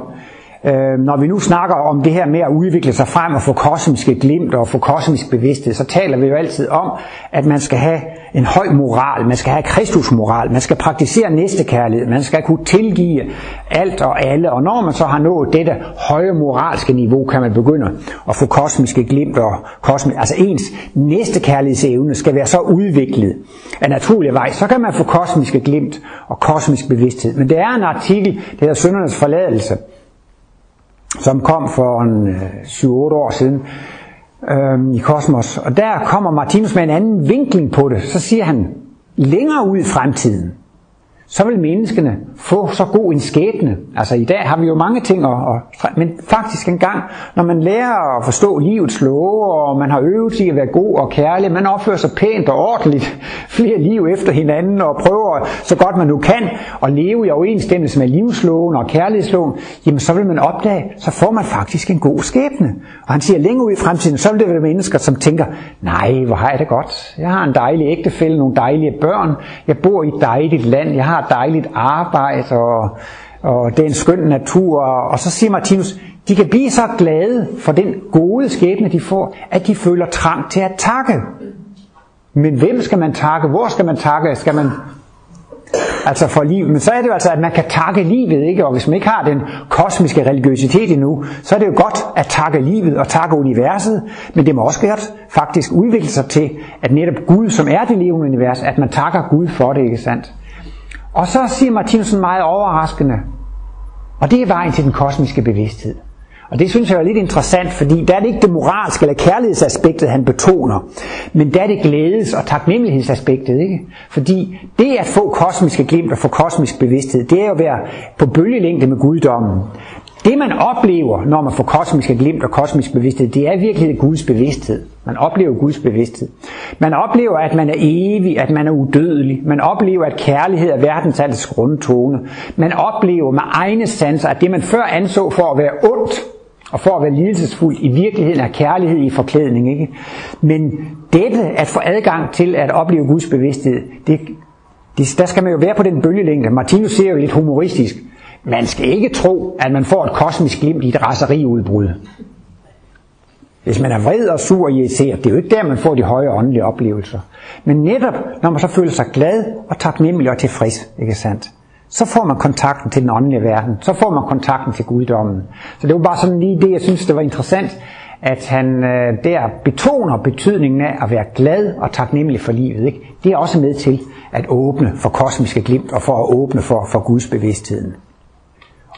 Øh, når vi nu snakker om det her med at udvikle sig frem og få kosmiske glimt og få kosmisk bevidsthed, så taler vi jo altid om, at man skal have en høj moral, man skal have Kristusmoral, man skal praktisere næstekærlighed, man skal kunne tilgive alt og alle, og når man så har nået dette høje moralske niveau, kan man begynde at få kosmiske glimt og kosmisk, altså ens næstekærlighedsevne skal være så udviklet af naturlig vej, så kan man få kosmiske glimt og kosmisk bevidsthed. Men det er en artikel, det hedder Syndernes Forladelse, som kom for en syv otte år siden øhm, i Kosmos. Og der kommer Martinus med en anden vinkling på det. Så siger han, længere ud i fremtiden, så vil menneskene få så god en skæbne. Altså i dag har vi jo mange ting, at, at, men faktisk engang, når man lærer at forstå livets love, og man har øvet sig at være god og kærlig, man opfører sig pænt og ordentligt, flere liv efter hinanden, og prøver så godt man nu kan, at leve i overensstemmelse med livsloven og kærlighedsloven, jamen så vil man opdage, så får man faktisk en god skæbne. Og han siger, længere ud i fremtiden, så vil det være mennesker, som tænker, nej, hvor har jeg det godt. Jeg har en dejlig ægtefælle, nogle dejlige børn, jeg bor i et dejligt land, jeg har dejligt arbejde, og, og det er en skøn natur, og så siger Martinus, de kan blive så glade for den gode skæbne, de får, at de føler trang til at takke. Men hvem skal man takke? Hvor skal man takke? Skal man altså for livet? Men så er det jo altså, at man kan takke livet, ikke? Og hvis man ikke har den kosmiske religiøsitet endnu, så er det jo godt at takke livet og takke universet, men det må også godt faktisk udvikle sig til, at netop Gud, som er det levende univers, at man takker Gud for det, ikke sandt? Og så siger Martinusen meget overraskende, og det er vejen til den kosmiske bevidsthed. Og det synes jeg er lidt interessant, fordi der er det ikke det moralske eller kærlighedsaspektet, han betoner, men der er det glædes- og taknemmelighedsaspektet, ikke? Fordi det at få kosmiske glimt og få kosmisk bevidsthed, det er jo at være på bølgelængde med guddommen. Det man oplever, når man får kosmiske glimt og kosmisk bevidsthed, det er i virkeligheden Guds bevidsthed. Man oplever Guds bevidsthed. Man oplever, at man er evig, at man er udødelig. Man oplever, at kærlighed er verdensaltets grundtone. Man oplever med egne sanser, at det man før anså for at være ondt og for at være lidelsesfuldt, i virkeligheden er kærlighed i forklædning, ikke? Men dette at få adgang til at opleve Guds bevidsthed, det, det, der skal man jo være på den bølgelængde. Martinus ser jo lidt humoristisk. Man skal ikke tro, at man får et kosmisk glimt i et raseriudbrud. Hvis man er vred og sur og irriteret, det er jo ikke der, man får de høje åndelige oplevelser. Men netop, når man så føler sig glad og taknemmelig og tilfreds, ikke sandt? Så får man kontakten til den åndelige verden. Så får man kontakten til guddommen. Så det var bare sådan lige det, jeg synes, det var interessant, at han øh, der betoner betydningen af at være glad og taknemmelig for livet, ikke? Det er også med til at åbne for kosmiske glimt og for at åbne for, for Guds bevidstheden.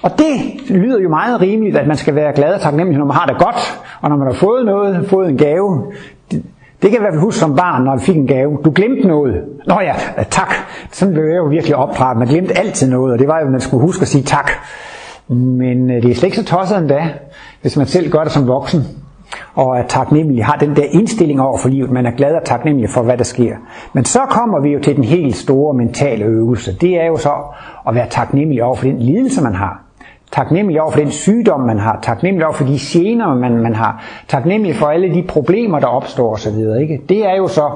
Og det lyder jo meget rimeligt, at man skal være glad og taknemmelig, når man har det godt, og når man har fået noget, fået en gave. Det, det kan jeg i hvert fald huske som barn, når vi fik en gave. Du glemte noget. Nå ja, tak. Sådan blev jeg jo virkelig opdraget. Man glemte altid noget, og det var jo, at man skulle huske at sige tak. Men det er slet ikke så tosset endda, hvis man selv gør det som voksen, og er taknemmelig, har den der indstilling over for livet, man er glad og taknemmelig for, hvad der sker. Men så kommer vi jo til den helt store mentale øvelse. Det er jo så at være taknemmelig over for den lidelse, man har. Taknemmelig over for den sygdom, man har. Taknemmelig over for de gener, man, man har. Taknemmelig for alle de problemer, der opstår osv. Ikke? Det er jo så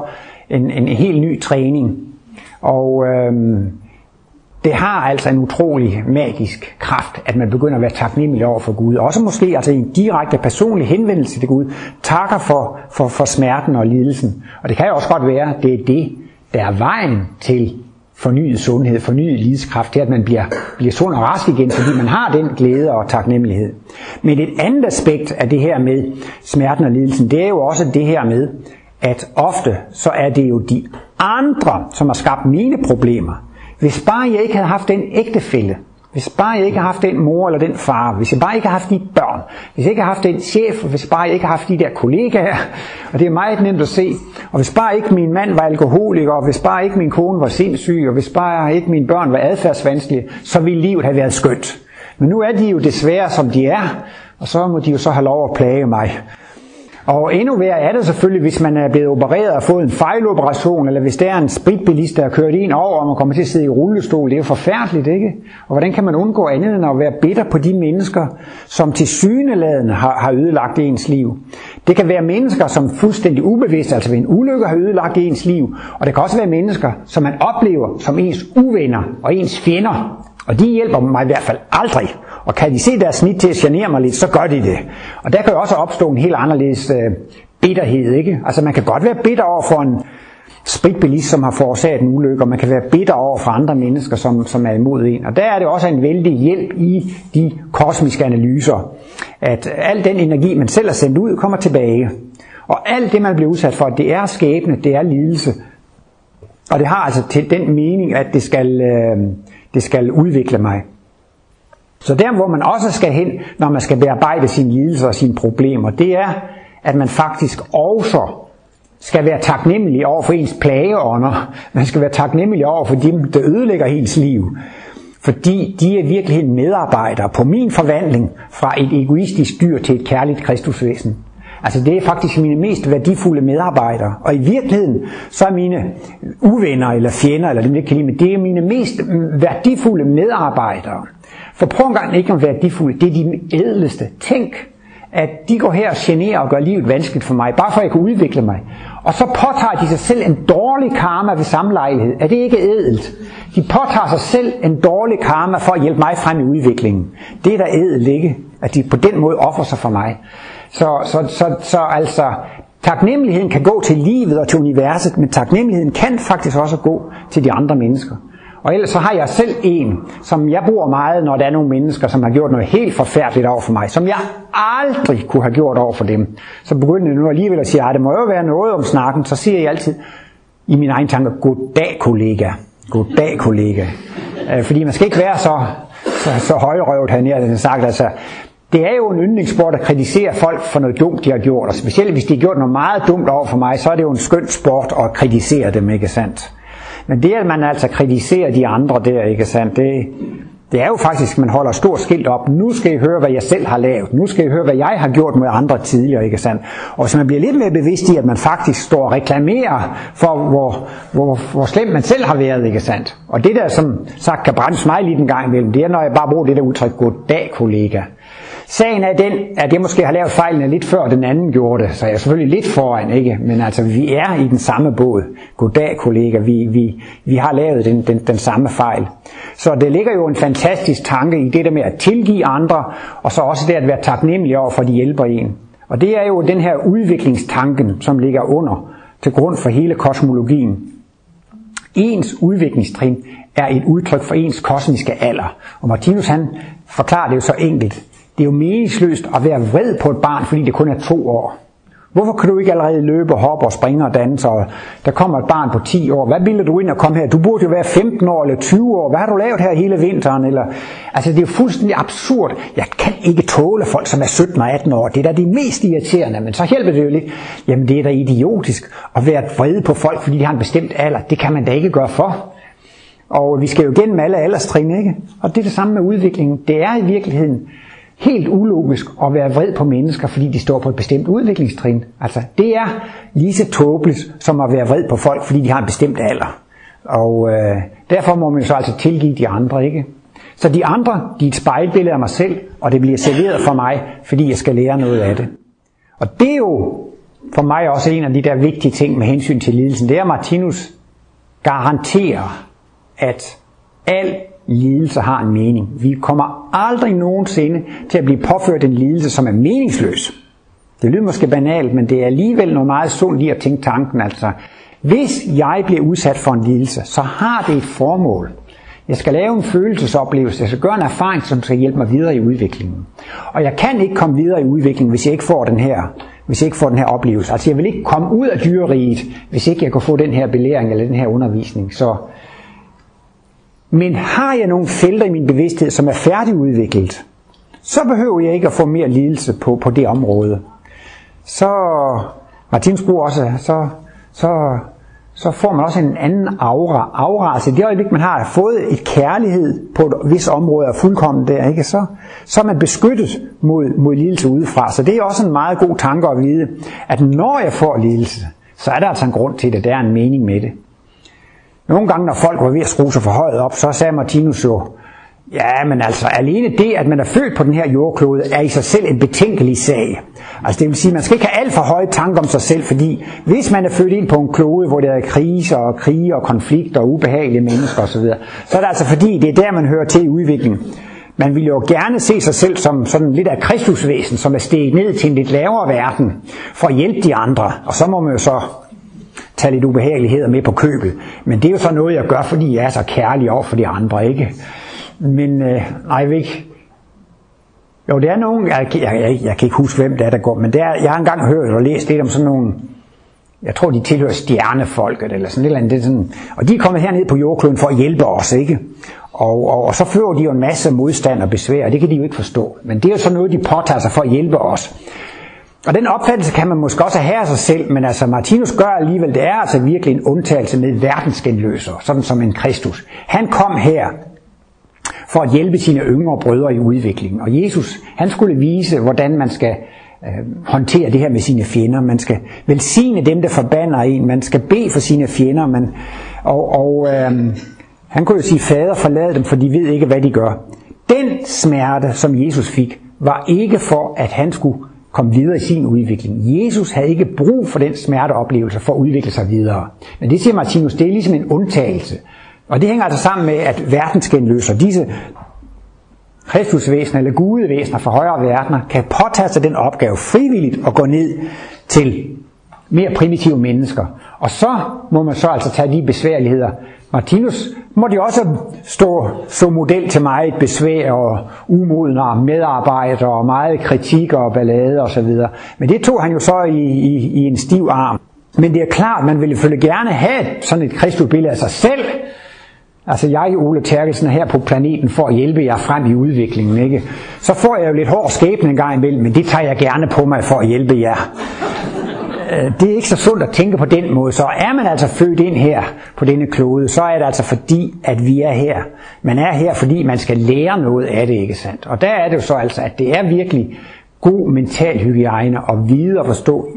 en, en helt ny træning. Og øhm, det har altså en utrolig magisk kraft, at man begynder at være taknemmelig over for Gud. Også måske altså en direkte personlig henvendelse til Gud. Takker for, for, for smerten og lidelsen. Og det kan jo også godt være, det er det, der er vejen til fornyet sundhed, fornyet livskraft, til at man bliver, bliver sund og rask igen, fordi man har den glæde og taknemmelighed. Men et andet aspekt af det her med smerten og lidelsen, det er jo også det her med, at ofte så er det jo de andre, som har skabt mine problemer. Hvis bare jeg ikke havde haft den ægtefælle, hvis bare jeg ikke havde haft den mor eller den far, hvis jeg bare ikke havde haft de børn, hvis jeg ikke havde haft den chef, og hvis bare jeg ikke havde haft de der kollegaer, og det er meget nemt at se, og hvis bare ikke min mand var alkoholiker, og hvis bare ikke min kone var sindssyg, og hvis bare ikke mine børn var adfærdsvanskelige, så ville livet have været skønt. Men nu er de jo desværre, som de er, og så må de jo så have lov at plage mig. Og endnu værre er det selvfølgelig, hvis man er blevet opereret og fået en fejloperation, eller hvis der er en spritbilist, der har kørt en over, og man kommer til at sidde i rullestol. Det er jo forfærdeligt, ikke? Og hvordan kan man undgå andet end at være bitter på de mennesker, som tilsyneladende har, har ødelagt ens liv? Det kan være mennesker, som fuldstændig ubevidst, altså ved en ulykke, har ødelagt ens liv. Og det kan også være mennesker, som man oplever som ens uvenner og ens fjender. Og de hjælper mig i hvert fald aldrig. Og kan de se deres snit til at genere mig lidt, så gør de det. Og der kan jo også opstå en helt anderledes øh, bitterhed, ikke? Altså man kan godt være bitter over for en spritbilist, som har forårsaget en ulykke, og man kan være bitter over for andre mennesker, som, som er imod en. Og der er det også en vældig hjælp i de kosmiske analyser, at al den energi, man selv har sendt ud, kommer tilbage. Og alt det, man bliver udsat for, det er skæbne, det er lidelse. Og det har altså til den mening, at det skal, øh, det skal udvikle mig. Så der, hvor man også skal hen, når man skal bearbejde sine lidelser og sine problemer, det er, at man faktisk også skal være taknemmelig over for ens plageånder. Man skal være taknemmelig over for dem, der ødelægger ens liv. Fordi de er virkelig medarbejdere på min forvandling fra et egoistisk dyr til et kærligt kristusvæsen. Altså det er faktisk mine mest værdifulde medarbejdere. Og i virkeligheden, så er mine uvenner eller fjender, eller dem jeg kan lide, men det er mine mest værdifulde medarbejdere. For prøv en gang ikke om værdifulde, det er de ædleste. Tænk, at de går her og generer og gør livet vanskeligt for mig, bare for at jeg kan udvikle mig. Og så påtager de sig selv en dårlig karma ved samme lejlighed. Er det ikke ædelt? De påtager sig selv en dårlig karma for at hjælpe mig frem i udviklingen. Det er da ædelt, ikke? At de på den måde offer sig for mig. Så, så, så, så altså, taknemmeligheden kan gå til livet og til universet, men taknemmeligheden kan faktisk også gå til de andre mennesker. Og ellers så har jeg selv en, som jeg bruger meget, når der er nogle mennesker, som har gjort noget helt forfærdeligt over for mig, som jeg aldrig kunne have gjort over for dem. Så begynder jeg nu alligevel at sige, at det må jo være noget om snakken, så siger jeg altid i mine egne tanker, goddag kollega, goddag kollega. Fordi man skal ikke være så, så, så højrøvet hernede, at han sagt altså. Det er jo en yndlingssport at kritisere folk for noget dumt, de har gjort. Og specielt hvis de har gjort noget meget dumt over for mig, så er det jo en skøn sport at kritisere dem, ikke sandt? Men det, at man altså kritiserer de andre der, ikke sandt, det, det er jo faktisk, man holder stort skilt op. Nu skal I høre, hvad jeg selv har lavet. Nu skal I høre, hvad jeg har gjort mod andre tidligere, ikke sandt? Og så man bliver lidt mere bevidst i, at man faktisk står og reklamerer for, hvor, hvor, hvor slemt man selv har været, ikke sandt? Og det der, som sagt, kan brændes mig lidt en gang imellem, det er, når jeg bare bruger det der udtryk, goddag kollega. Sagen er den, at jeg måske har lavet fejlene lidt før, den anden gjorde det, så jeg er selvfølgelig lidt foran, ikke? Men altså, vi er i den samme båd. Goddag, kollega, vi, vi, vi har lavet den, den, den samme fejl. Så det ligger jo en fantastisk tanke i det der med at tilgive andre, og så også det at være taknemmelig over for, at de hjælper en. Og det er jo den her udviklingstanken, som ligger under til grund for hele kosmologien. Ens udviklingstrin er et udtryk for ens kosmiske alder. Og Martinus, han forklarer det jo så enkelt. Det er jo meningsløst at være vred på et barn, fordi det kun er to år. Hvorfor kan du ikke allerede løbe, hoppe og springe og danse? Og der kommer et barn på ti år. Hvad bilder du ind og komme her? Du burde jo være femten år eller tyve år. Hvad har du lavet her hele vinteren? Eller... Altså det er jo fuldstændig absurd. Jeg kan ikke tåle folk, som er sytten og atten år. Det er da det mest irriterende. Men så hjælper det jo lidt. Jamen det er da idiotisk at være vred på folk, fordi de har en bestemt alder. Det kan man da ikke gøre for. Og vi skal jo gennem alle alderstrin, ikke? Og det er det samme med udviklingen. Det er i virkeligheden helt ulogisk at være vred på mennesker, fordi de står på et bestemt udviklingstrin. Altså, det er lige så tåbeligt som at være vred på folk, fordi de har en bestemt alder. Og øh, derfor må man så altså tilgive de andre, ikke? Så de andre, de er et spejlbillede af mig selv, og det bliver serveret for mig, fordi jeg skal lære noget af det. Og det er jo for mig også en af de der vigtige ting med hensyn til lidelsen. Det er, at Martinus garanterer, at alt lidelse har en mening. Vi kommer aldrig nogensinde til at blive påført en lidelse, som er meningsløs. Det lyder måske banalt, men det er alligevel noget meget sundt lige at tænke tanken. Altså, Hvis jeg bliver udsat for en lidelse, så har det et formål. Jeg skal lave en følelsesoplevelse, jeg skal gøre en erfaring, som skal hjælpe mig videre i udviklingen. Og jeg kan ikke komme videre i udviklingen, hvis jeg ikke får den her, hvis jeg ikke får den her oplevelse. Altså jeg vil ikke komme ud af dyreriget, hvis ikke jeg kan få den her belæring eller den her undervisning. Så... Men har jeg nogle felter i min bevidsthed, som er færdigudviklet, så behøver jeg ikke at få mere lidelse på, på det område. Så Martinus bruger også, så, så, så får man også en anden aura. Aura, altså det øjeblik, man har fået et kærlighed på et vist område og fuldkommen der, ikke? Så, så er man beskyttet mod, mod lidelse udefra. Så det er også en meget god tanke at vide, at når jeg får lidelse, så er der altså en grund til det, der er en mening med det. Nogle gange, når folk var ved at skrue sig for højt op, så sagde Martinus jo, ja, men altså, alene det, at man er født på den her jordklode, er i sig selv en betænkelig sag. Altså det vil sige, man skal ikke have alt for høje tanker om sig selv, fordi hvis man er født ind på en klode, hvor der er kriser og krige og konflikter og ubehagelige mennesker osv., så er det altså fordi, det er der, man hører til i udviklingen. Man vil jo gerne se sig selv som sådan lidt af Kristusvæsen, som er steget ned til en lidt lavere verden, for at hjælpe de andre, og så må man jo så... tage lidt ubehageligheder med på købet. Men det er jo så noget, jeg gør, fordi jeg er så kærlig over for de andre, ikke? Men, øh, nej, jeg ved ikke. Jo, der er nogen, jeg, jeg, jeg, jeg kan ikke huske, hvem det er, der går, men der, jeg har engang hørt og læst lidt om sådan nogle, jeg tror, de tilhører stjernefolket, eller sådan et eller andet, det sådan, og de er kommet herned på jordkloden for at hjælpe os, ikke? Og, og, og så fører de jo en masse modstand og besvær, og det kan de jo ikke forstå. Men det er jo så noget, de påtager sig for at hjælpe os. Og den opfattelse kan man måske også have af sig selv, men altså Martinus gør alligevel, det er altså virkelig en undtagelse med verdensgenløser, sådan som en Kristus. Han kom her for at hjælpe sine yngre brødre i udviklingen, og Jesus, han skulle vise, hvordan man skal øh, håndtere det her med sine fjender. Man skal velsigne dem, der forbander en, man skal bede for sine fjender, man, og, og øh, han kunne jo sige, fader forlad dem, for de ved ikke, hvad de gør. Den smerte, som Jesus fik, var ikke for, at han skulle kom videre i sin udvikling. Jesus havde ikke brug for den smerteoplevelse for at udvikle sig videre. Men det siger Martinus, det er ligesom en undtagelse. Og det hænger altså sammen med, at verdensgenløser, disse Kristusvæsener eller Gudevæsener fra højere verdener, kan påtage sig den opgave frivilligt og gå ned til mere primitive mennesker. Og så må man så altså tage de besværligheder. Martinus måtte jo også stå som model til meget besvær og umodne medarbejdere og meget kritik og ballade osv. Men det tog han jo så i, i, i en stiv arm. Men det er klart, man ville selvfølgelig gerne have sådan et Kristusbillede af sig selv. Altså jeg, Ole Terkelsen, er her på planeten for at hjælpe jer frem i udviklingen, ikke? Så får jeg jo lidt hård skæbne en gang imellem, men det tager jeg gerne på mig for at hjælpe jer. Det er ikke så sundt at tænke på den måde. Så er man altså født ind her på denne klode, så er det altså fordi, at vi er her. Man er her, fordi man skal lære noget af det, ikke sandt? Og der er det jo så altså, at det er virkelig god mental hygiejne at vide og forstå,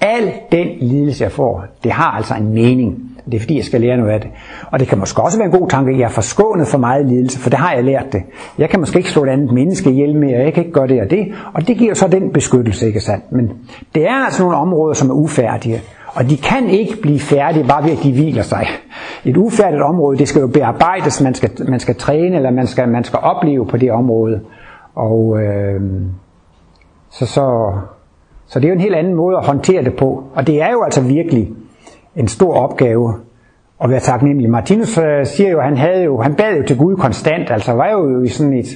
al den lidelse, jeg får, det har altså en mening. Det er fordi, jeg skal lære noget af det. Og det kan måske også være en god tanke, at jeg er forskånet for meget lidelse, for det har jeg lært det. Jeg kan måske ikke slå et andet menneske ihjel mere, jeg kan ikke gøre det og det. Og det giver så den beskyttelse, ikke sandt? Men det er altså nogle områder, som er ufærdige. Og de kan ikke blive færdige, bare ved at de hviler sig. Et ufærdigt område, det skal jo bearbejdes, man skal, man skal træne, eller man skal, man skal opleve på det område. Og øh, så så... Så det er jo en helt anden måde at håndtere det på. Og det er jo altså virkelig en stor opgave at være taknemmelig. Martinus siger jo, han havde jo, han bad jo til Gud konstant, altså var jo i sådan et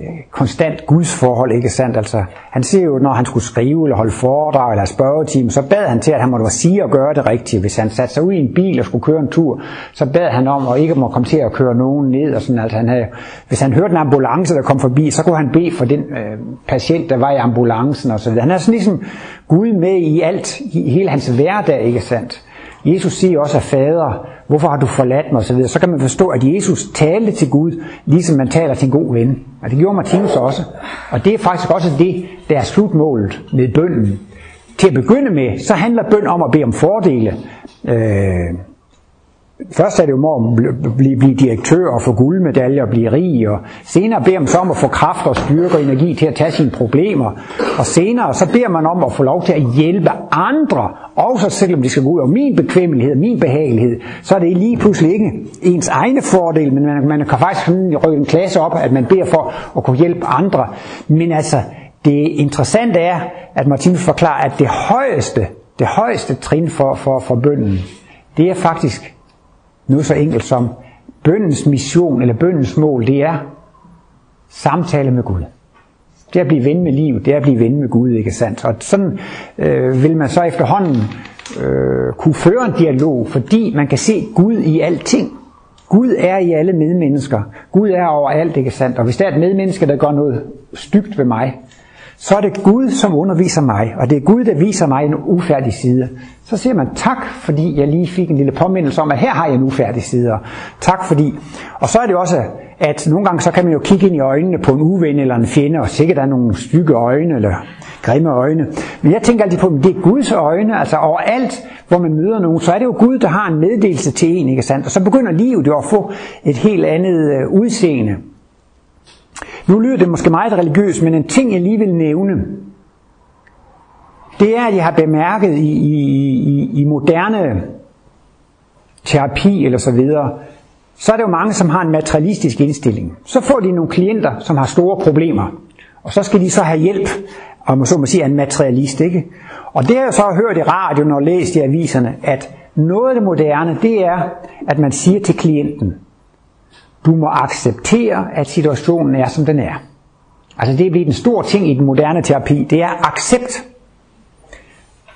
øh, konstant gudsforhold, ikke sandt? Altså, han siger jo, når han skulle skrive eller holde foredrag eller spørgetime, så bad han til, at han måtte sige og gøre det rigtigt. Hvis han satte sig ud i en bil og skulle køre en tur, så bad han om, og ikke må komme til at køre nogen ned. Og sådan, altså, han havde, hvis han hørte en ambulance, der kom forbi, så kunne han bede for den øh, patient, der var i ambulancen og så videre. Han er sådan ligesom Gud med i alt, i hele hans hverdag, ikke sandt? Jesus siger også af fader, hvorfor har du forladt mig og så videre. Så kan man forstå, at Jesus talte til Gud, ligesom man taler til en god ven. Og det gjorde Martinus også. Og det er faktisk også det, der er slutmålet med bønnen. Til at begynde med, så handler bøn om at bede om fordele. Øh, først er det jo om at blive, blive direktør og få guldmedaljer og blive rig. Og senere beder man så om at få kraft og styrke og energi til at tage sine problemer. Og senere så beder man om at få lov til at hjælpe andre. Og så selvom det skal gå ud over min bekvemmelighed, min behagelighed, så er det lige pludselig ikke ens egne fordel, men man, man kan faktisk rykke en klasse op, at man beder for at kunne hjælpe andre. Men altså, det interessante er, at Martinus forklarer, at det højeste, det højeste trin for, for, for bønnen, det er faktisk noget så enkelt som bønnens mission eller bønnens mål, det er samtale med Gud. Det er at blive ven med liv, det er at blive ven med Gud, ikke sandt? Og sådan øh, vil man så efterhånden øh, kunne føre en dialog, fordi man kan se Gud i alting. Gud er i alle medmennesker. Gud er overalt, ikke sandt? Og hvis der er et medmenneske, der gør noget stygt ved mig, så er det Gud, som underviser mig, og det er Gud, der viser mig en ufærdig side. Så siger man tak, fordi jeg lige fik en lille påmindelse om, at her har jeg en ufærdig side, og tak fordi. Og så er det også, at nogle gange så kan man jo kigge ind i øjnene på en uven eller en fjende, og sikkert er nogle stygge øjne eller grimme øjne. Men jeg tænker altid på, at det er Guds øjne, altså overalt, hvor man møder nogen, så er det jo Gud, der har en meddelelse til en, ikke sandt? Og så begynder livet jo at få et helt andet udseende. Nu lyder det måske meget religiøst, men en ting jeg lige vil nævne, det er, at jeg har bemærket i, i, i moderne terapi eller så videre, så er det jo mange, som har en materialistisk indstilling. Så får de nogle klienter, som har store problemer, og så skal de så have hjælp, og så må sige, en materialist, ikke? Og det har jeg så hørt i radioen og læst i aviserne, at noget af det moderne, det er, at man siger til klienten, du må acceptere, at situationen er, som den er. Altså det er blevet en stor ting i den moderne terapi. Det er accept.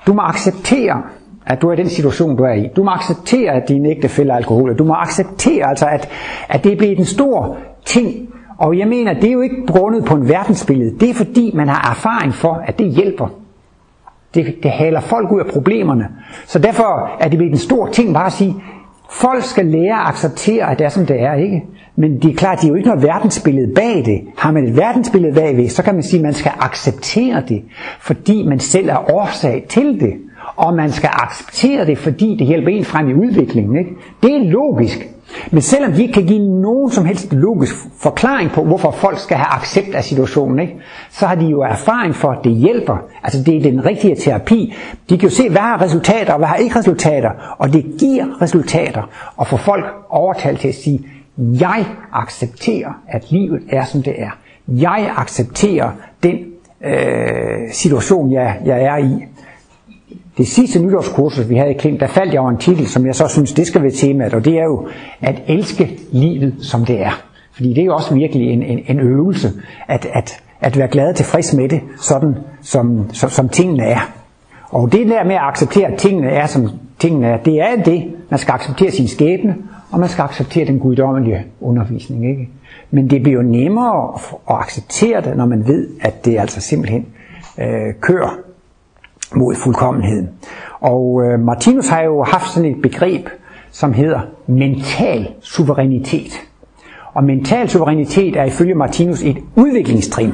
Du må acceptere, at du er i den situation, du er i. Du må acceptere, at din ægtefælle er alkoholiker. Du må acceptere, altså, at, at det er blevet en stor ting. Og jeg mener, det er jo ikke grundet på en verdensbillede. Det er fordi, man har erfaring for, at det hjælper. Det, det haler folk ud af problemerne. Så derfor er det blevet en stor ting bare at sige, folk skal lære at acceptere, at det er, som det er, ikke? Men det er klart, det er jo ikke noget verdensbillede bag det. Har man et verdensbillede bagved, så kan man sige, at man skal acceptere det, fordi man selv er årsag til det. Og man skal acceptere det, fordi det hjælper en frem i udviklingen, ikke? Det er logisk. Men selvom de ikke kan give nogen som helst logisk forklaring på, hvorfor folk skal have accept af situationen, ikke? Så har de jo erfaring for, at det hjælper. Altså det er den rigtige terapi. De kan jo se, hvad har resultater, og hvad har ikke resultater. Og det giver resultater. Og få folk overtalt til at sige, jeg accepterer, at livet er, som det er. Jeg accepterer den øh, situation, jeg, jeg er i. Det sidste nytårskursus, vi havde i Klint, der faldt jeg over en titel, som jeg så synes, det skal være temaet, og det er jo at elske livet, som det er. Fordi det er jo også virkelig en, en, en øvelse, at, at, at være glad og tilfreds med det, sådan som, som, som tingene er. Og det der med at acceptere, at tingene er, som tingene er, det er det. Man skal acceptere sin skæbne, og man skal acceptere den guddommelige undervisning, ikke? Men det bliver jo nemmere at, at acceptere det, når man ved, at det altså simpelthen øh, kører mod fuldkommenheden. Og øh, Martinus har jo haft sådan et begreb, som hedder mental suverænitet. Og mental suverænitet er ifølge Martinus et udviklingstrin,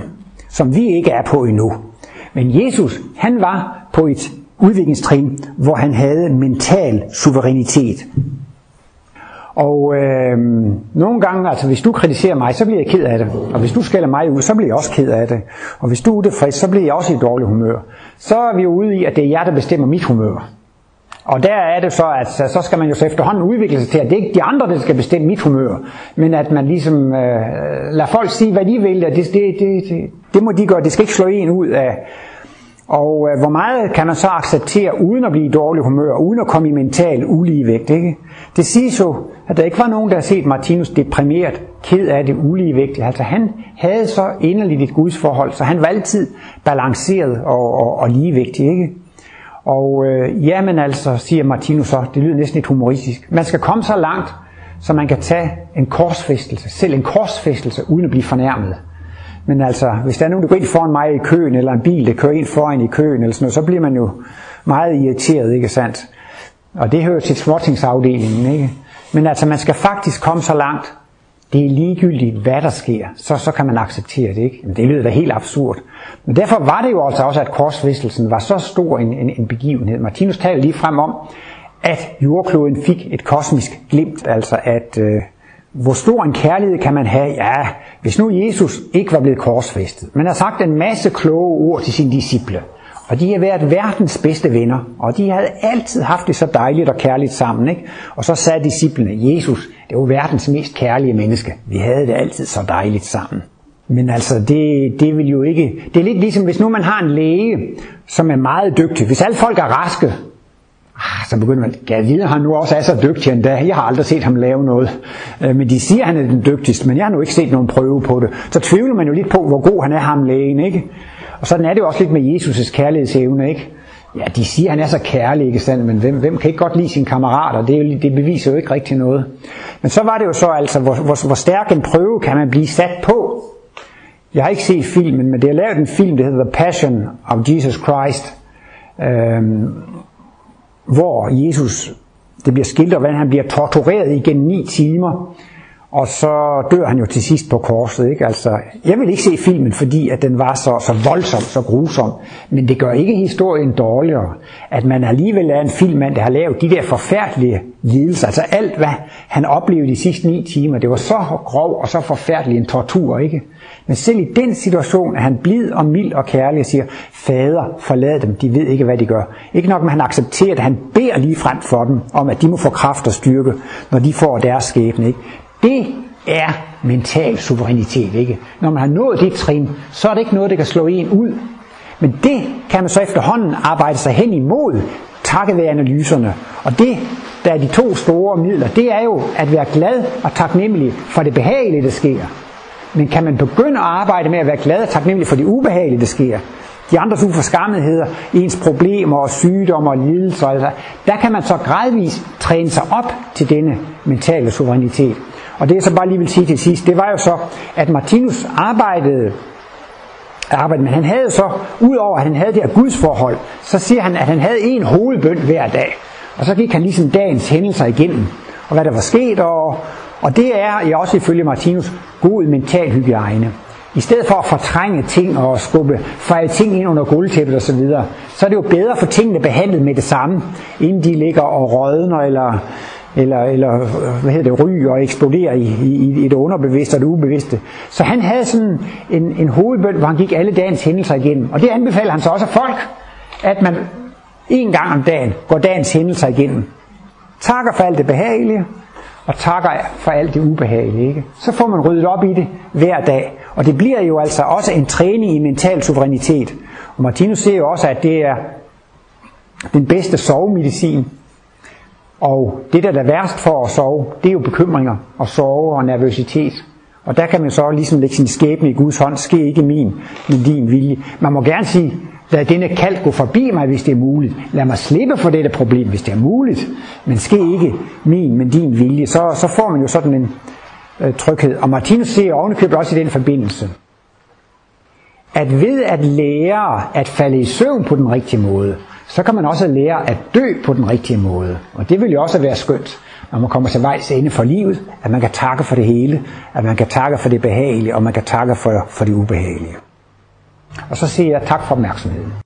som vi ikke er på endnu. Men Jesus, han var på et udviklingstrin, hvor han havde mental suverænitet. Og øh, nogle gange, altså hvis du kritiserer mig, så bliver jeg ked af det. Og hvis du skælder mig ud, så bliver jeg også ked af det. Og hvis du er utilfreds, så bliver jeg også i dårlig humør. Så er vi jo ude i, at det er jeg, der bestemmer mit humør. Og der er det så, at så skal man jo så efterhånden udvikle sig til, at det er ikke de andre, der skal bestemme mit humør. Men at man ligesom øh, lader folk sige, hvad de vil, det, det, det, det, det må de gøre. Det skal ikke slå en ud af. Og øh, hvor meget kan man så acceptere, uden at blive i dårlig humør, uden at komme i mental uligevægt, ikke? Det siges jo, at der ikke var nogen, der har set Martinus deprimeret, ked af det uligevægtige. Altså han havde så inderligt et gudsforhold, så han var altid balanceret og, og, og ligevægtig, ikke? Og øh, jamen altså, siger Martinus så, det lyder næsten lidt humoristisk, man skal komme så langt, så man kan tage en korsfæstelse, selv en korsfæstelse, uden at blive fornærmet. Men altså, hvis der er nogen, der går ind foran mig i køen, eller en bil, der kører ind foran i køen, eller sådan noget, så bliver man jo meget irriteret, ikke sandt? Og det hører til småtingsafdelingen, ikke? Men altså, man skal faktisk komme så langt, det er ligegyldigt, hvad der sker, så, så kan man acceptere det, ikke? Men det lyder da helt absurd. Men derfor var det jo altså også, at korsfæstelsen var så stor en, en, en begivenhed. Martinus talte lige frem om, at jordkloden fik et kosmisk glimt, altså at... Øh, Hvor stor en kærlighed kan man have? Ja, hvis nu Jesus ikke var blevet korsfæstet. Man har sagt en masse kloge ord til sine disciple. Og de har været verdens bedste venner. Og de havde altid haft det så dejligt og kærligt sammen, ikke? Og så sagde disciplene, Jesus, det var verdens mest kærlige menneske. Vi havde det altid så dejligt sammen. Men altså, det, det vil jo ikke... Det er lidt ligesom, hvis nu man har en læge, som er meget dygtig. Hvis alle folk er raske, Så begyndte man, ja, videre han nu også er så dygtig endda. Jeg har aldrig set ham lave noget. Men de siger, han er den dygtigste, men jeg har nu ikke set nogen prøve på det. Så tvivler man jo lidt på, hvor god han er, ham lægen, ikke? Og sådan er det jo også lidt med Jesus' kærlighedsevne, ikke? Ja, de siger, han er så kærlig, ikke sandt? Men hvem, hvem kan ikke godt lide sine kammerater? Det, er jo, det beviser jo ikke rigtig noget. Men så var det jo så altså, hvor, hvor, hvor stærk en prøve kan man blive sat på? Jeg har ikke set filmen, men det er lavet en film, der hedder The Passion of Jesus Christ. Øhm, hvor Jesus, det bliver skildret, hvordan han bliver tortureret igen ni timer, og så dør han jo til sidst på korset, ikke? Altså, jeg vil ikke se filmen, fordi at den var så, så voldsom, så grusom, men det gør ikke historien dårligere, at man alligevel er en filmmand, der har lavet de der forfærdelige lidelser, altså alt, hvad han oplevede de sidste ni timer, det var så grov og så forfærdelig en tortur, ikke? Men selv i den situation er han blid og mild og kærlig og siger, fader, forlad dem, de ved ikke, hvad de gør. Ikke nok, men han accepterer det, han beder lige frem for dem, om at de må få kraft og styrke, når de får deres skæbne, ikke? Det er mental suverænitet, ikke? Når man har nået det trin, så er det ikke noget, der kan slå en ud. Men det kan man så efterhånden arbejde sig hen imod, takket være analyserne. Og det, der er de to store midler, det er jo at være glad og taknemmelig for det behagelige, der sker. Men kan man begynde at arbejde med at være glad og taknemmelig for det ubehagelige, der sker? De andres uforskammetheder, ens problemer og sygdomme og lidelser, altså, der kan man så gradvist træne sig op til denne mentale suverænitet. Og det jeg så bare lige vil sige til sidst, det var jo så, at Martinus arbejdede, arbejdede men han havde så, udover at han havde det her gudsforhold, så siger han, at han havde en hovedbøn hver dag. Og så gik han ligesom dagens hændelser igennem, og hvad der var sket, og, og det er også ifølge Martinus god mental hygiejne. I stedet for at fortrænge ting og skubbe fejle ting ind under gulvtæppet osv., så, så er det jo bedre at få tingene behandlet med det samme, inden de ligger og rådner eller... Eller, eller hvad hedder det, ryger og eksploderer i, i, i det underbevidste og det ubevidste. Så han havde sådan en, en hovedbøn, hvor han gik alle dagens hændelser igennem. Og det anbefaler han så også af folk, at man en gang om dagen går dagens hændelser igennem. Takker for alt det behagelige, og takker for alt det ubehagelige, ikke? Så får man ryddet op i det hver dag. Og det bliver jo altså også en træning i mental suverænitet. Og Martinus siger jo også, at det er den bedste sovemedicin. Og det, der er værst for at sove, det er jo bekymringer og sorger og nervøsitet. Og der kan man så ligesom lægge sin skæbne i Guds hånd. Ske ikke min, men din vilje. Man må gerne sige, lad denne kald gå forbi mig, hvis det er muligt. Lad mig slippe for dette problem, hvis det er muligt. Men ske ikke min, men din vilje. Så, så får man jo sådan en øh, tryghed. Og Martinus ser ovenikøbet også i den forbindelse, at ved at lære at falde i søvn på den rigtige måde, så kan man også lære at dø på den rigtige måde. Og det vil jo også være skønt, når man kommer til vejs ende for livet, at man kan takke for det hele, at man kan takke for det behagelige, og man kan takke for, for det ubehagelige. Og så siger jeg tak for opmærksomheden.